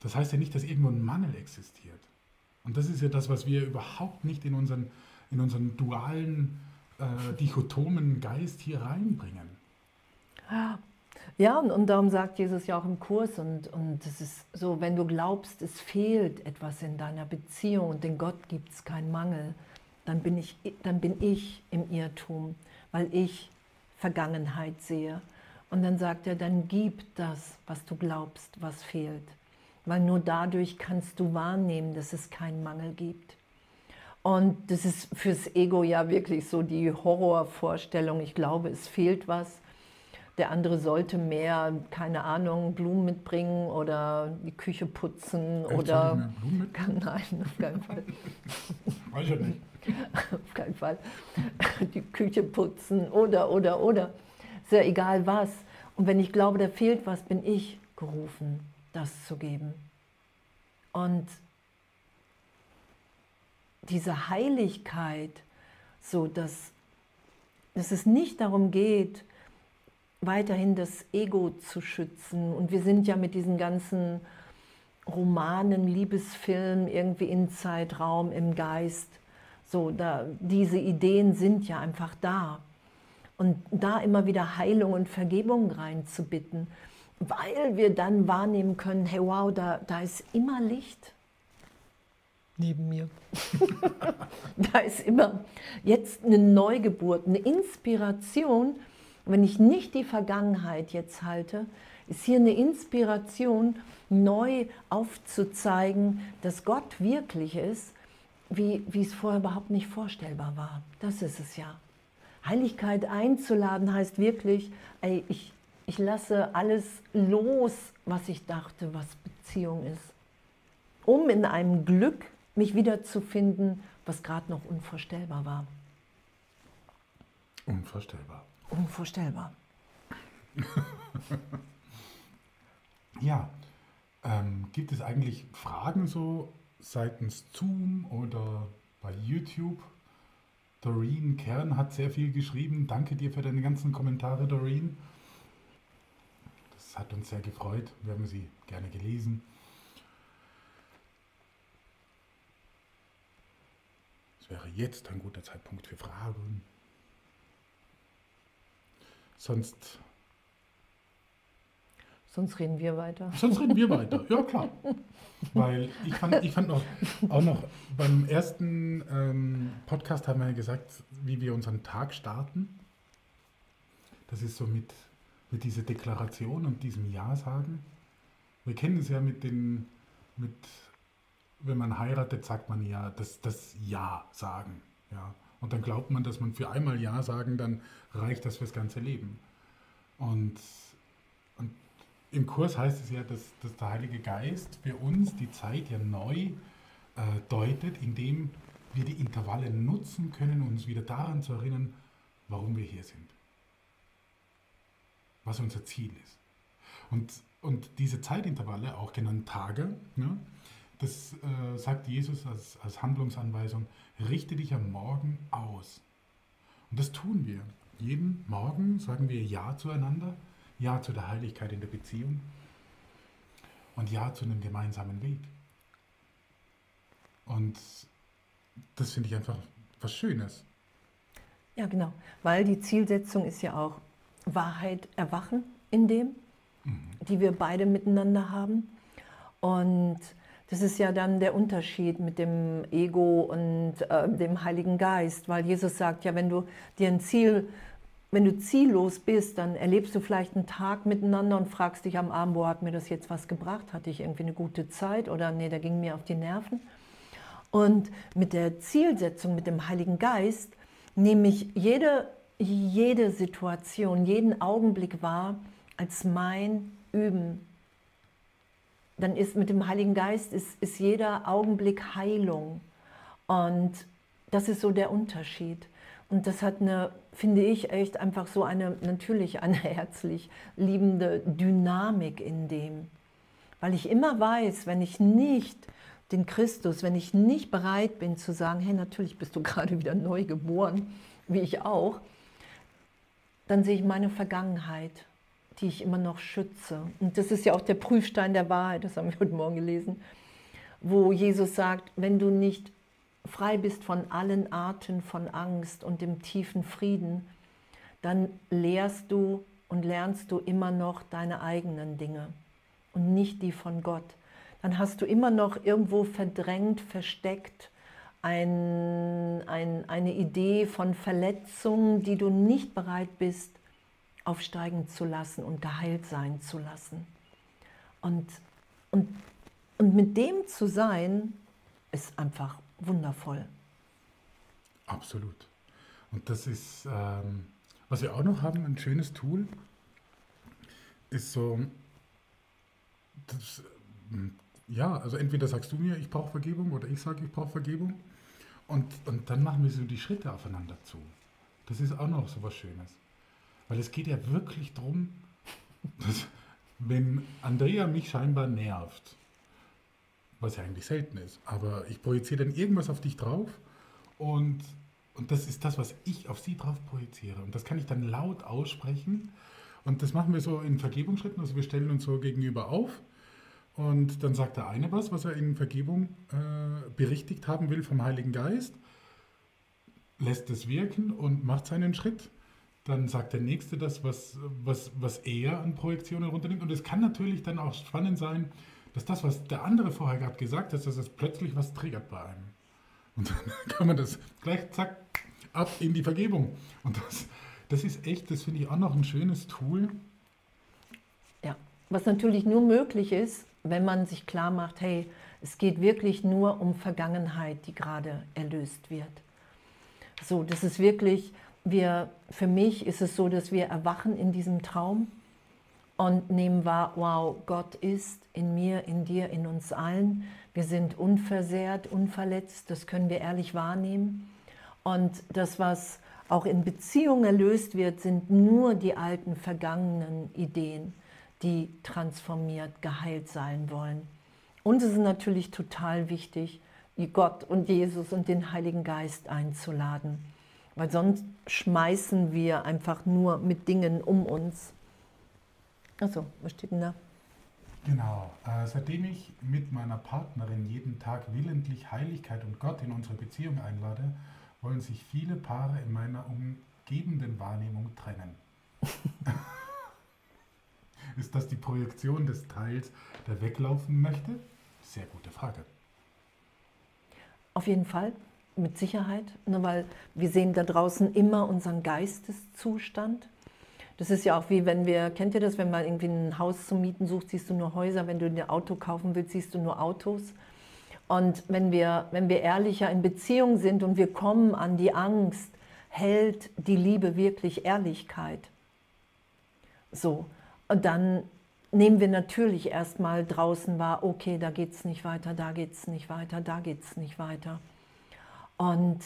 das heißt ja nicht, dass irgendwo ein Mangel existiert. Und das ist ja das, was wir überhaupt nicht in unseren, in unseren dualen, äh, dichotomen Geist hier reinbringen. Ja, und, und darum sagt Jesus ja auch im Kurs, und, und das ist so, wenn du glaubst, es fehlt etwas in deiner Beziehung und in Gott gibt es keinen Mangel, dann bin ich, dann bin ich im Irrtum, weil ich Vergangenheit sehe. Und dann sagt er, dann gib das, was du glaubst, was fehlt. Weil nur dadurch kannst du wahrnehmen, dass es keinen Mangel gibt. Und das ist fürs Ego ja wirklich so die Horrorvorstellung. Ich glaube, es fehlt was. Der andere sollte mehr, keine Ahnung, Blumen mitbringen oder die Küche putzen. Echt, oder mehr Blumen mitbringen? Nein, auf keinen Fall. Weiß ich nicht. Auf keinen Fall. Die Küche putzen oder, oder, oder. Ist ja egal was. Und wenn ich glaube, da fehlt was, bin ich gerufen, das zu geben. Und diese Heiligkeit, so dass, dass es nicht darum geht, weiterhin das Ego zu schützen. Und wir sind ja mit diesen ganzen Romanen, Liebesfilmen irgendwie im Zeitraum, im Geist. So, da, diese Ideen sind ja einfach da. Und da immer wieder Heilung und Vergebung reinzubitten, weil wir dann wahrnehmen können, hey, wow, da, da ist immer Licht neben mir. Da ist immer jetzt eine Neugeburt, eine Inspiration. Wenn ich nicht die Vergangenheit jetzt halte, ist hier eine Inspiration, neu aufzuzeigen, dass Gott wirklich ist, wie, wie es vorher überhaupt nicht vorstellbar war. Das ist es ja. Heiligkeit einzuladen heißt wirklich, ey, ich Ich lasse alles los, was ich dachte, was Beziehung ist, um in einem Glück mich wiederzufinden, was gerade noch unvorstellbar war. Unvorstellbar. Unvorstellbar. Ja, ähm, gibt es eigentlich Fragen so seitens Zoom oder bei YouTube? Doreen Kern hat sehr viel geschrieben. Danke dir für deine ganzen Kommentare, Doreen. Das hat uns sehr gefreut, wir haben sie gerne gelesen. Es wäre jetzt ein guter Zeitpunkt für Fragen. Sonst... Sonst reden wir weiter. Sonst reden wir weiter, ja klar. Weil ich fand, ich fand auch, auch noch, beim ersten ähm, Podcast haben wir ja gesagt, wie wir unseren Tag starten. Das ist so mit... mit dieser Deklaration und diesem Ja sagen. Wir kennen es ja mit den, mit, wenn man heiratet, sagt man ja, das, das Ja sagen. Ja. Und dann glaubt man, dass man für einmal Ja sagen, dann reicht das fürs ganze Leben. Und, und im Kurs heißt es ja, dass, dass der Heilige Geist für uns die Zeit ja neu äh, deutet, indem wir die Intervalle nutzen können, uns wieder daran zu erinnern, warum wir hier sind. Was unser Ziel ist. Und, und diese Zeitintervalle, auch genannt Tage, ne, das äh, sagt Jesus als, als Handlungsanweisung, richte dich am Morgen aus. Und das tun wir. Jeden Morgen sagen wir Ja zueinander, Ja zu der Heiligkeit in der Beziehung, und ja zu einem gemeinsamen Weg. Und das finde ich einfach was Schönes. Ja, genau, weil die Zielsetzung ist ja auch Wahrheit erwachen in dem, mhm. die wir beide miteinander haben. Und das ist ja dann der Unterschied mit dem Ego und äh, dem Heiligen Geist, weil Jesus sagt, ja, wenn du dir ein Ziel, wenn du ziellos bist, dann erlebst du vielleicht einen Tag miteinander und fragst dich am Abend, wo hat mir das jetzt was gebracht? Hatte ich irgendwie eine gute Zeit oder nee, da ging mir auf die Nerven. Und mit der Zielsetzung, mit dem Heiligen Geist, nehme ich jede, jede Situation, jeden Augenblick wahr als mein Üben. Dann ist mit dem Heiligen Geist ist, ist jeder Augenblick Heilung. Und das ist so der Unterschied. Und das hat eine, finde ich, echt einfach so eine, natürlich eine herzlich liebende Dynamik in dem. Weil ich immer weiß, wenn ich nicht den Christus, wenn ich nicht bereit bin zu sagen, hey, natürlich bist du gerade wieder neu geboren, wie ich auch, dann sehe ich meine Vergangenheit, die ich immer noch schütze. Und das ist ja auch der Prüfstein der Wahrheit, das haben wir heute Morgen gelesen, wo Jesus sagt, wenn du nicht frei bist von allen Arten von Angst und dem tiefen Frieden, dann lehrst du und lernst du immer noch deine eigenen Dinge und nicht die von Gott. Dann hast du immer noch irgendwo verdrängt, versteckt ein, ein, eine Idee von Verletzungen, die du nicht bereit bist, aufsteigen zu lassen und geheilt sein zu lassen. Und, und, und mit dem zu sein, ist einfach wundervoll. Absolut. Und das ist, ähm, was wir auch noch haben, ein schönes Tool, ist so, das, ja, also entweder sagst du mir, ich brauche Vergebung, oder ich sage, ich brauche Vergebung. Und, und dann machen wir so die Schritte aufeinander zu. Das ist auch noch so was Schönes. Weil es geht ja wirklich darum, dass, wenn Andrea mich scheinbar nervt, was ja eigentlich selten ist, aber ich projiziere dann irgendwas auf dich drauf und, und das ist das, was ich auf sie drauf projiziere. Und das kann ich dann laut aussprechen und das machen wir so in Vergebungsschritten. Also wir stellen uns so gegenüber auf und dann sagt der eine was, was er in Vergebung äh, berichtigt haben will vom Heiligen Geist, lässt es wirken und macht seinen Schritt. Dann sagt der Nächste das, was, was, was er an Projektionen runternimmt. Und es kann natürlich dann auch spannend sein, dass das, was der andere vorher gerade gesagt hat, dass das plötzlich was triggert bei einem. Und dann kann man das gleich, zack, ab in die Vergebung. Und das, das ist echt, das finde ich auch noch ein schönes Tool. Ja, was natürlich nur möglich ist, wenn man sich klar macht, hey, es geht wirklich nur um Vergangenheit, die gerade erlöst wird. So, das ist wirklich... Wir, für mich ist es so, dass wir erwachen in diesem Traum und nehmen wahr, wow, Gott ist in mir, in dir, in uns allen. Wir sind unversehrt, unverletzt, das können wir ehrlich wahrnehmen. Und das, was auch in Beziehungen erlöst wird, sind nur die alten, vergangenen Ideen, die transformiert, geheilt sein wollen. Uns ist natürlich total wichtig, Gott und Jesus und den Heiligen Geist einzuladen. Weil sonst schmeißen wir einfach nur mit Dingen um uns. Achso, was steht denn da? Genau. Äh, seitdem ich mit meiner Partnerin jeden Tag willentlich Heiligkeit und Gott in unsere Beziehung einlade, wollen sich viele Paare in meiner umgebenden Wahrnehmung trennen. Ist das die Projektion des Teils, der weglaufen möchte? Sehr gute Frage. Auf jeden Fall. Mit Sicherheit, ne, weil wir sehen da draußen immer unseren Geisteszustand. Das ist ja auch wie, wenn wir, kennt ihr das, wenn man irgendwie ein Haus zum Mieten sucht, siehst du nur Häuser, wenn du ein Auto kaufen willst, siehst du nur Autos. Und wenn wir, wenn wir ehrlicher in Beziehung sind und wir kommen an die Angst, hält die Liebe wirklich Ehrlichkeit? So, und dann nehmen wir natürlich erstmal draußen wahr, okay, da geht es nicht weiter, da geht es nicht weiter, da geht es nicht weiter. Und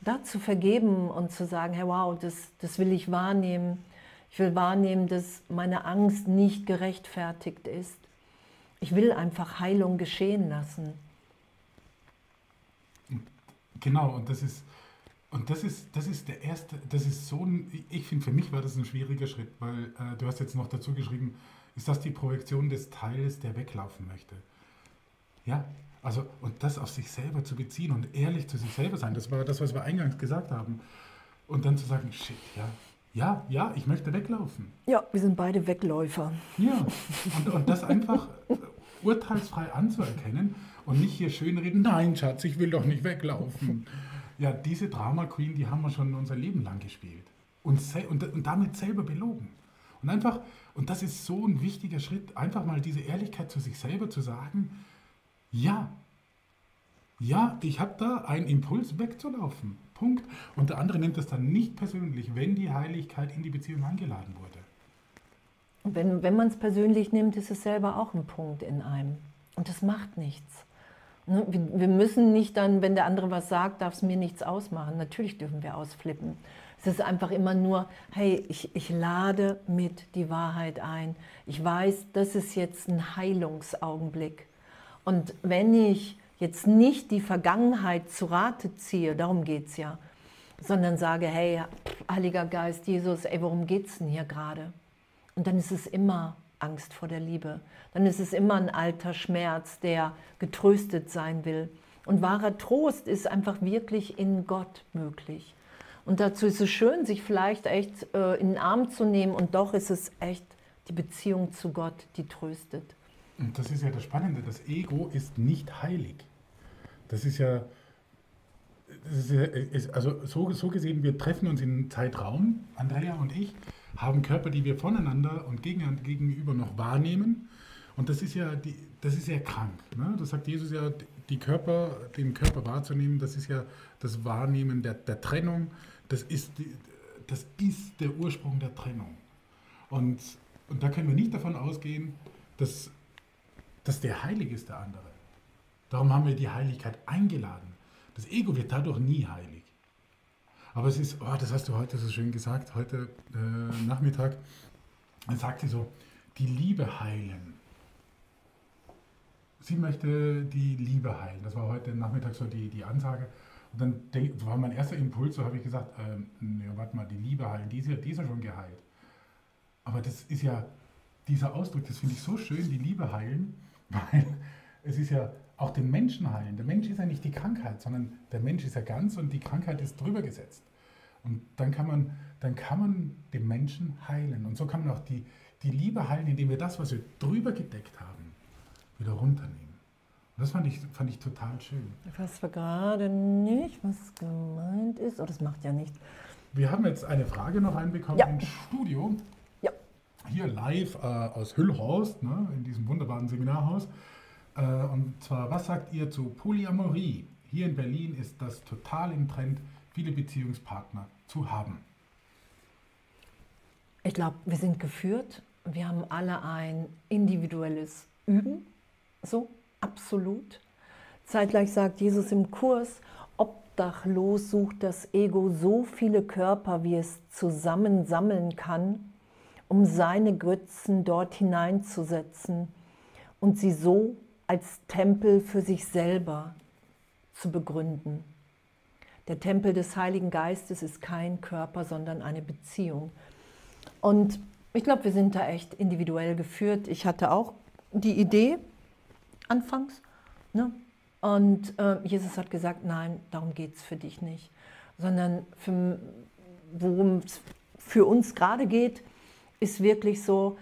da zu vergeben und zu sagen, hey, wow, das, das will ich wahrnehmen. Ich will wahrnehmen, dass meine Angst nicht gerechtfertigt ist. Ich will einfach Heilung geschehen lassen. Genau, und das ist, und das ist, das ist der erste, das ist so ein, ich finde, für mich war das ein schwieriger Schritt, weil äh, du hast jetzt noch dazu geschrieben, ist das die Projektion des Teiles, der weglaufen möchte. Ja, also und das auf sich selber zu beziehen und ehrlich zu sich selber sein, das war das, was wir eingangs gesagt haben. Und dann zu sagen, shit, ja, ja, ja, ich möchte weglaufen. Ja, wir sind beide Wegläufer. Ja, und, und das einfach urteilsfrei anzuerkennen und nicht hier schönreden, nein, Schatz, ich will doch nicht weglaufen. Ja, diese Drama Queen, die haben wir schon unser Leben lang gespielt. Und, und, und damit selber belogen. Und einfach, und das ist so ein wichtiger Schritt, einfach mal diese Ehrlichkeit zu sich selber zu sagen, ja, ja, ich habe da einen Impuls wegzulaufen. Punkt. Und der andere nimmt das dann nicht persönlich, wenn die Heiligkeit in die Beziehung eingeladen wurde. Und wenn, wenn man es persönlich nimmt, ist es selber auch ein Punkt in einem. Und das macht nichts. Ne? Wir, wir müssen nicht dann, wenn der andere was sagt, darf es mir nichts ausmachen. Natürlich dürfen wir ausflippen. Es ist einfach immer nur, hey, ich, ich lade mit die Wahrheit ein. Ich weiß, das ist jetzt ein Heilungsaugenblick. Und wenn ich jetzt nicht die Vergangenheit zu Rate ziehe, darum geht es ja, sondern sage, hey, Heiliger Geist, Jesus, ey, worum geht es denn hier gerade? Und dann ist es immer Angst vor der Liebe. Dann ist es immer ein alter Schmerz, der getröstet sein will. Und wahrer Trost ist einfach wirklich in Gott möglich. Und dazu ist es schön, sich vielleicht echt äh, in den Arm zu nehmen, und doch ist es echt die Beziehung zu Gott, die tröstet. Und das ist ja das Spannende, das Ego ist nicht heilig. Das ist ja, das ist ja ist, also so, so gesehen, wir treffen uns in Zeitraum, Andrea und ich, haben Körper, die wir voneinander und gegenüber noch wahrnehmen. Und das ist ja, die, das ist ja krank. Ne? Das sagt Jesus ja, die Körper, den Körper wahrzunehmen, das ist ja das Wahrnehmen der, der Trennung. Das ist, das ist der Ursprung der Trennung. Und, und da können wir nicht davon ausgehen, dass... dass der heilig ist, der andere. Darum haben wir die Heiligkeit eingeladen. Das Ego wird dadurch nie heilig. Aber es ist, oh, das hast du heute so schön gesagt, heute äh, Nachmittag, dann sagt sie so, die Liebe heilen. Sie möchte die Liebe heilen. Das war heute Nachmittag so die, die Ansage. Und dann denk, war mein erster Impuls, so habe ich gesagt, ähm, ja, warte mal, die Liebe heilen, die ist ja, die ist ja schon geheilt. Aber das ist ja, dieser Ausdruck, das finde ich so schön, die Liebe heilen, weil es ist ja auch den Menschen heilen. Der Mensch ist ja nicht die Krankheit, sondern der Mensch ist ja ganz und die Krankheit ist drüber gesetzt. Und dann kann man, dann kann man den Menschen heilen. Und so kann man auch die, die Liebe heilen, indem wir das, was wir drüber gedeckt haben, wieder runternehmen. Und das fand ich, fand ich total schön. Ich weiß gerade nicht, was gemeint ist. Oh, das macht ja nichts. Wir haben jetzt eine Frage noch einbekommen ja. Im Studio. Hier live äh, aus Hüllhorst, ne, in diesem wunderbaren Seminarhaus. Äh, und zwar, was sagt ihr zu Polyamorie? Hier in Berlin ist das total im Trend, viele Beziehungspartner zu haben. Ich glaube, wir sind geführt. Wir haben alle ein individuelles Üben. So, absolut. Zeitgleich sagt Jesus im Kurs, obdachlos sucht das Ego so viele Körper, wie es zusammensammeln kann, um seine Götzen dort hineinzusetzen und sie so als Tempel für sich selber zu begründen. Der Tempel des Heiligen Geistes ist kein Körper, sondern eine Beziehung. Und ich glaube, wir sind da echt individuell geführt. Ich hatte auch die Idee anfangs, ne? Und äh, Jesus hat gesagt, nein, darum geht es für dich nicht, sondern worum es für uns gerade geht, ist wirklich so,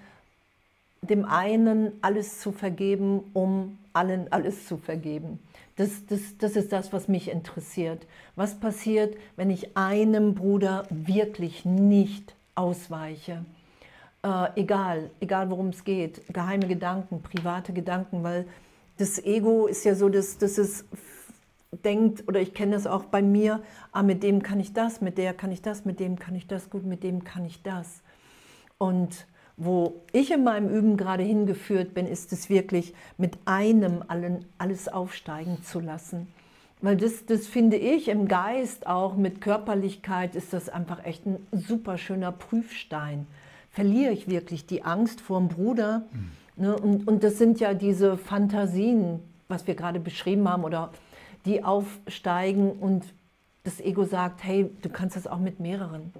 dem einen alles zu vergeben, um allen alles zu vergeben. Das, das, das ist das, was mich interessiert. Was passiert, wenn ich einem Bruder wirklich nicht ausweiche? Äh, egal, egal worum es geht, geheime Gedanken, private Gedanken, weil das Ego ist ja so, dass, dass es denkt, oder ich kenne das auch bei mir, ah, mit dem kann ich das, mit der kann ich das, mit dem kann ich das, gut, mit dem kann ich das. Und wo ich in meinem Üben gerade hingeführt bin, ist es wirklich, mit einem allen alles aufsteigen zu lassen. Weil das, das finde ich im Geist auch, mit Körperlichkeit ist das einfach echt ein super schöner Prüfstein. Verliere ich wirklich die Angst vor dem Bruder? Mhm. Ne? Und, und das sind ja diese Fantasien, was wir gerade beschrieben haben, oder die aufsteigen und das Ego sagt, hey, du kannst das auch mit mehreren.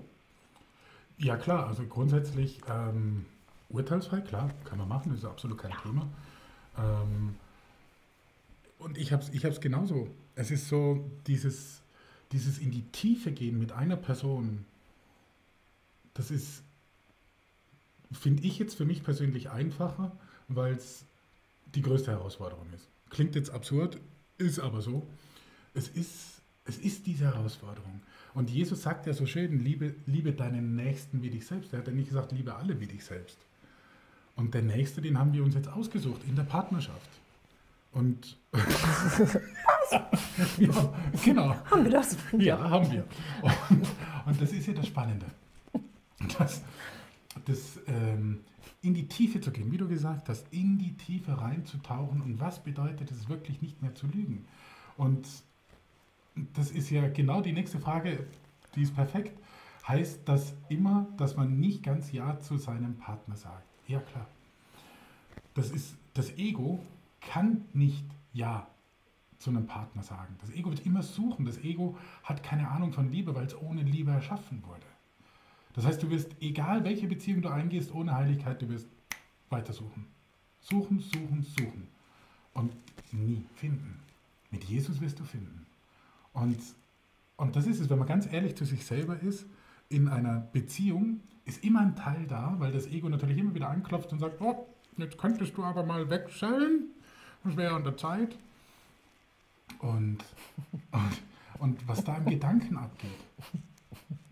Ja klar, also grundsätzlich ähm, urteilsfrei, klar, kann man machen, das ist absolut kein ja. Thema. Ähm, und ich habe es ich hab's genauso. Es ist so, dieses, dieses in die Tiefe gehen mit einer Person, das ist, finde ich jetzt für mich persönlich einfacher, weil es die größte Herausforderung ist. Klingt jetzt absurd, ist aber so. Es ist, es ist diese Herausforderung. Und Jesus sagt ja so schön, liebe, liebe deinen Nächsten wie dich selbst. Er hat ja nicht gesagt, liebe alle wie dich selbst. Und der Nächste, den haben wir uns jetzt ausgesucht, in der Partnerschaft. Und ja, genau. Haben wir das? Ja, haben wir. Und, und das ist ja das Spannende. Das, das ähm, in die Tiefe zu gehen, wie du gesagt hast, in die Tiefe reinzutauchen und was bedeutet es wirklich, nicht mehr zu lügen. Und das ist ja genau die nächste Frage, die ist perfekt. Heißt das immer, dass man nicht ganz Ja zu seinem Partner sagt? Ja, klar. Das ist, das Ego kann nicht Ja zu einem Partner sagen. Das Ego wird immer suchen. Das Ego hat keine Ahnung von Liebe, weil es ohne Liebe erschaffen wurde. Das heißt, du wirst, egal welche Beziehung du eingehst, ohne Heiligkeit, du wirst weiter suchen. Suchen, suchen, suchen. Und nie finden. Mit Jesus wirst du finden. Und, und das ist es, wenn man ganz ehrlich zu sich selber ist, in einer Beziehung ist immer ein Teil da, weil das Ego natürlich immer wieder anklopft und sagt, oh, jetzt könntest du aber mal wegschellen, das wäre an der Zeit. Und, und, und was da im Gedanken abgeht,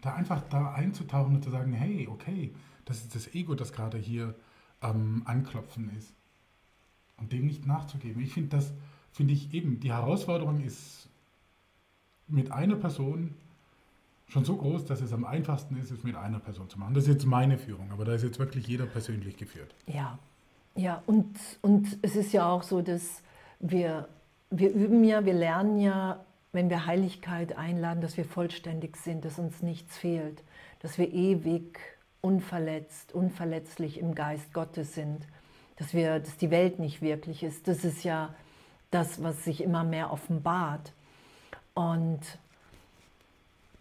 da einfach da einzutauchen und zu sagen, hey, okay, das ist das Ego, das gerade hier ähm, anklopfen ist. Und dem nicht nachzugeben. Ich finde das, finde ich eben, die Herausforderung ist mit einer Person schon so groß, dass es am einfachsten ist, es mit einer Person zu machen. Das ist jetzt meine Führung, aber da ist jetzt wirklich jeder persönlich geführt. Ja, ja, und, und es ist ja auch so, dass wir, wir üben ja, wir lernen ja, wenn wir Heiligkeit einladen, dass wir vollständig sind, dass uns nichts fehlt, dass wir ewig unverletzt, unverletzlich im Geist Gottes sind, dass, wir, dass die Welt nicht wirklich ist. Das ist ja das, was sich immer mehr offenbart. Und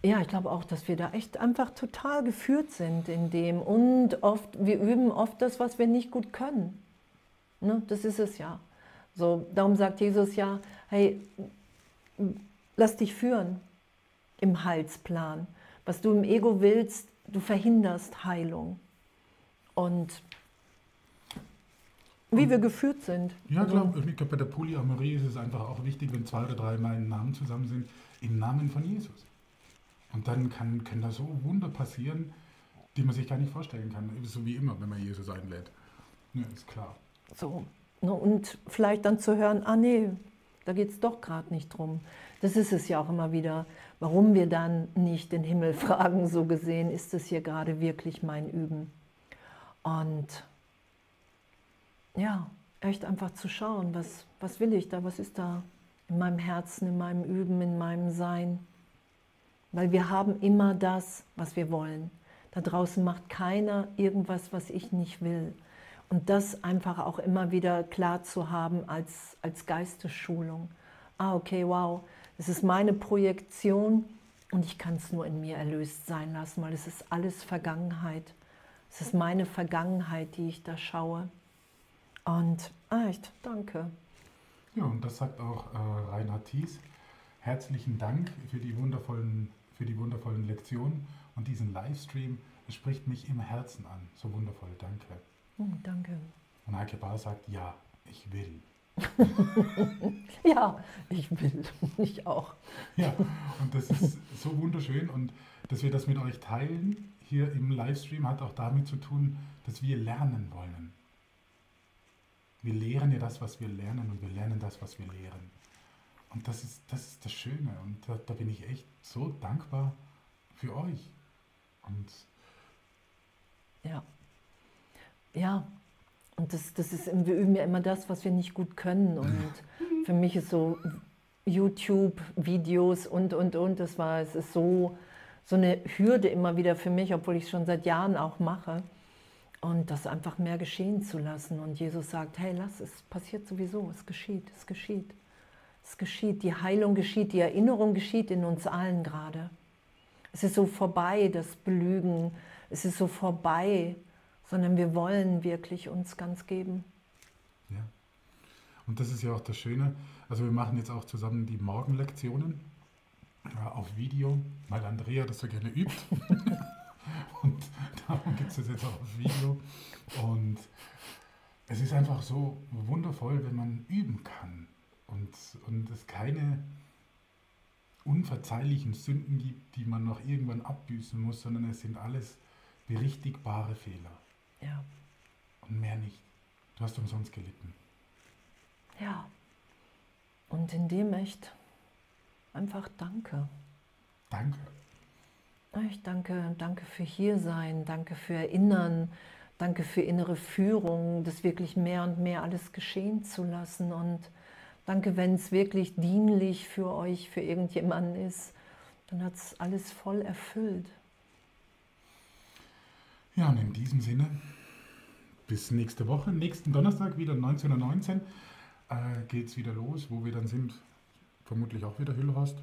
ja, ich glaube auch, dass wir da echt einfach total geführt sind in dem. Und oft, wir üben oft das, was wir nicht gut können. Ne? Das ist es ja. So, darum sagt Jesus ja, hey, lass dich führen im Heilsplan. Was du im Ego willst, du verhinderst Heilung. Und wie wir geführt sind. Ja, also, glaub, ich glaube, bei der Polyamorie ist es einfach auch wichtig, wenn zwei oder drei meinen Namen zusammen sind, im Namen von Jesus. Und dann kann, können da so Wunder passieren, die man sich gar nicht vorstellen kann. So wie immer, wenn man Jesus einlädt. Ja, ist klar. So, und vielleicht dann zu hören, ah nee, da geht es doch gerade nicht drum. Das ist es ja auch immer wieder, warum wir dann nicht den Himmel fragen, so gesehen, ist das hier gerade wirklich mein Üben. Und ja, echt einfach zu schauen, was, was will ich da, was ist da in meinem Herzen, in meinem Üben, in meinem Sein. Weil wir haben immer das, was wir wollen. Da draußen macht keiner irgendwas, was ich nicht will. Und das einfach auch immer wieder klar zu haben als, als Geistesschulung. Ah, okay, wow, das ist meine Projektion und ich kann es nur in mir erlöst sein lassen, weil es ist alles Vergangenheit. Es ist meine Vergangenheit, die ich da schaue. Und ah, echt, danke. Ja, und das sagt auch äh, Reinhard Thies. Herzlichen Dank für die wundervollen, für die wundervollen Lektionen und diesen Livestream. Es spricht mich im Herzen an. So wundervoll, danke. Oh, danke. Und Heike Bahr sagt, ja, ich will. Ja, ich will. Ich auch. Ja, und das ist so wunderschön. Und dass wir das mit euch teilen, hier im Livestream, hat auch damit zu tun, dass wir lernen wollen. Wir lehren ja das, was wir lernen, und wir lernen das, was wir lehren. Und das ist, das ist das Schöne, und da, da bin ich echt so dankbar für euch. Und ja, ja, und das, das ist, wir üben ja immer das, was wir nicht gut können. Und für mich ist so YouTube-Videos und, und, und, das war, es ist so, so eine Hürde immer wieder für mich, obwohl ich es schon seit Jahren auch mache. Und das einfach mehr geschehen zu lassen. Und Jesus sagt, hey, lass es, passiert sowieso, es geschieht, es geschieht. Es geschieht, die Heilung geschieht, die Erinnerung geschieht in uns allen gerade. Es ist so vorbei, das Belügen. Es ist so vorbei, sondern wir wollen wirklich uns ganz geben. Ja. Und das ist ja auch das Schöne. Also wir machen jetzt auch zusammen die Morgenlektionen äh, auf Video, weil Andrea das so gerne übt. Und darum gibt es das jetzt auch auf Video. Und es ist einfach so wundervoll, wenn man üben kann und, und es keine unverzeihlichen Sünden gibt, die man noch irgendwann abbüßen muss, sondern es sind alles berichtigbare Fehler. Ja. Und mehr nicht. Du hast umsonst gelitten. Ja. Und in dem echt einfach danke. Danke. Ich danke, danke für Hiersein, danke für Erinnern, danke für innere Führung, das wirklich mehr und mehr alles geschehen zu lassen. Und danke, wenn es wirklich dienlich für euch, für irgendjemanden ist, dann hat es alles voll erfüllt. Ja, und in diesem Sinne, bis nächste Woche, nächsten Donnerstag wieder neunzehn Uhr neunzehn äh, geht es wieder los, wo wir dann sind, vermutlich auch wieder Hüllhorst.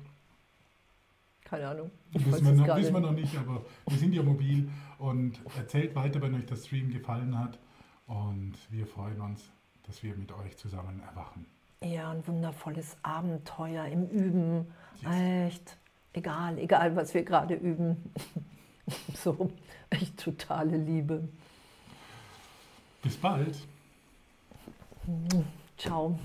Keine Ahnung. Wissen wir, noch, wissen wir noch nicht, aber wir sind ja mobil und erzählt weiter, wenn euch das Stream gefallen hat. Und wir freuen uns, dass wir mit euch zusammen erwachen. Ja, ein wundervolles Abenteuer im Üben. Yes. Echt, egal, egal, was wir gerade üben. So, echt totale Liebe. Bis bald. Ciao.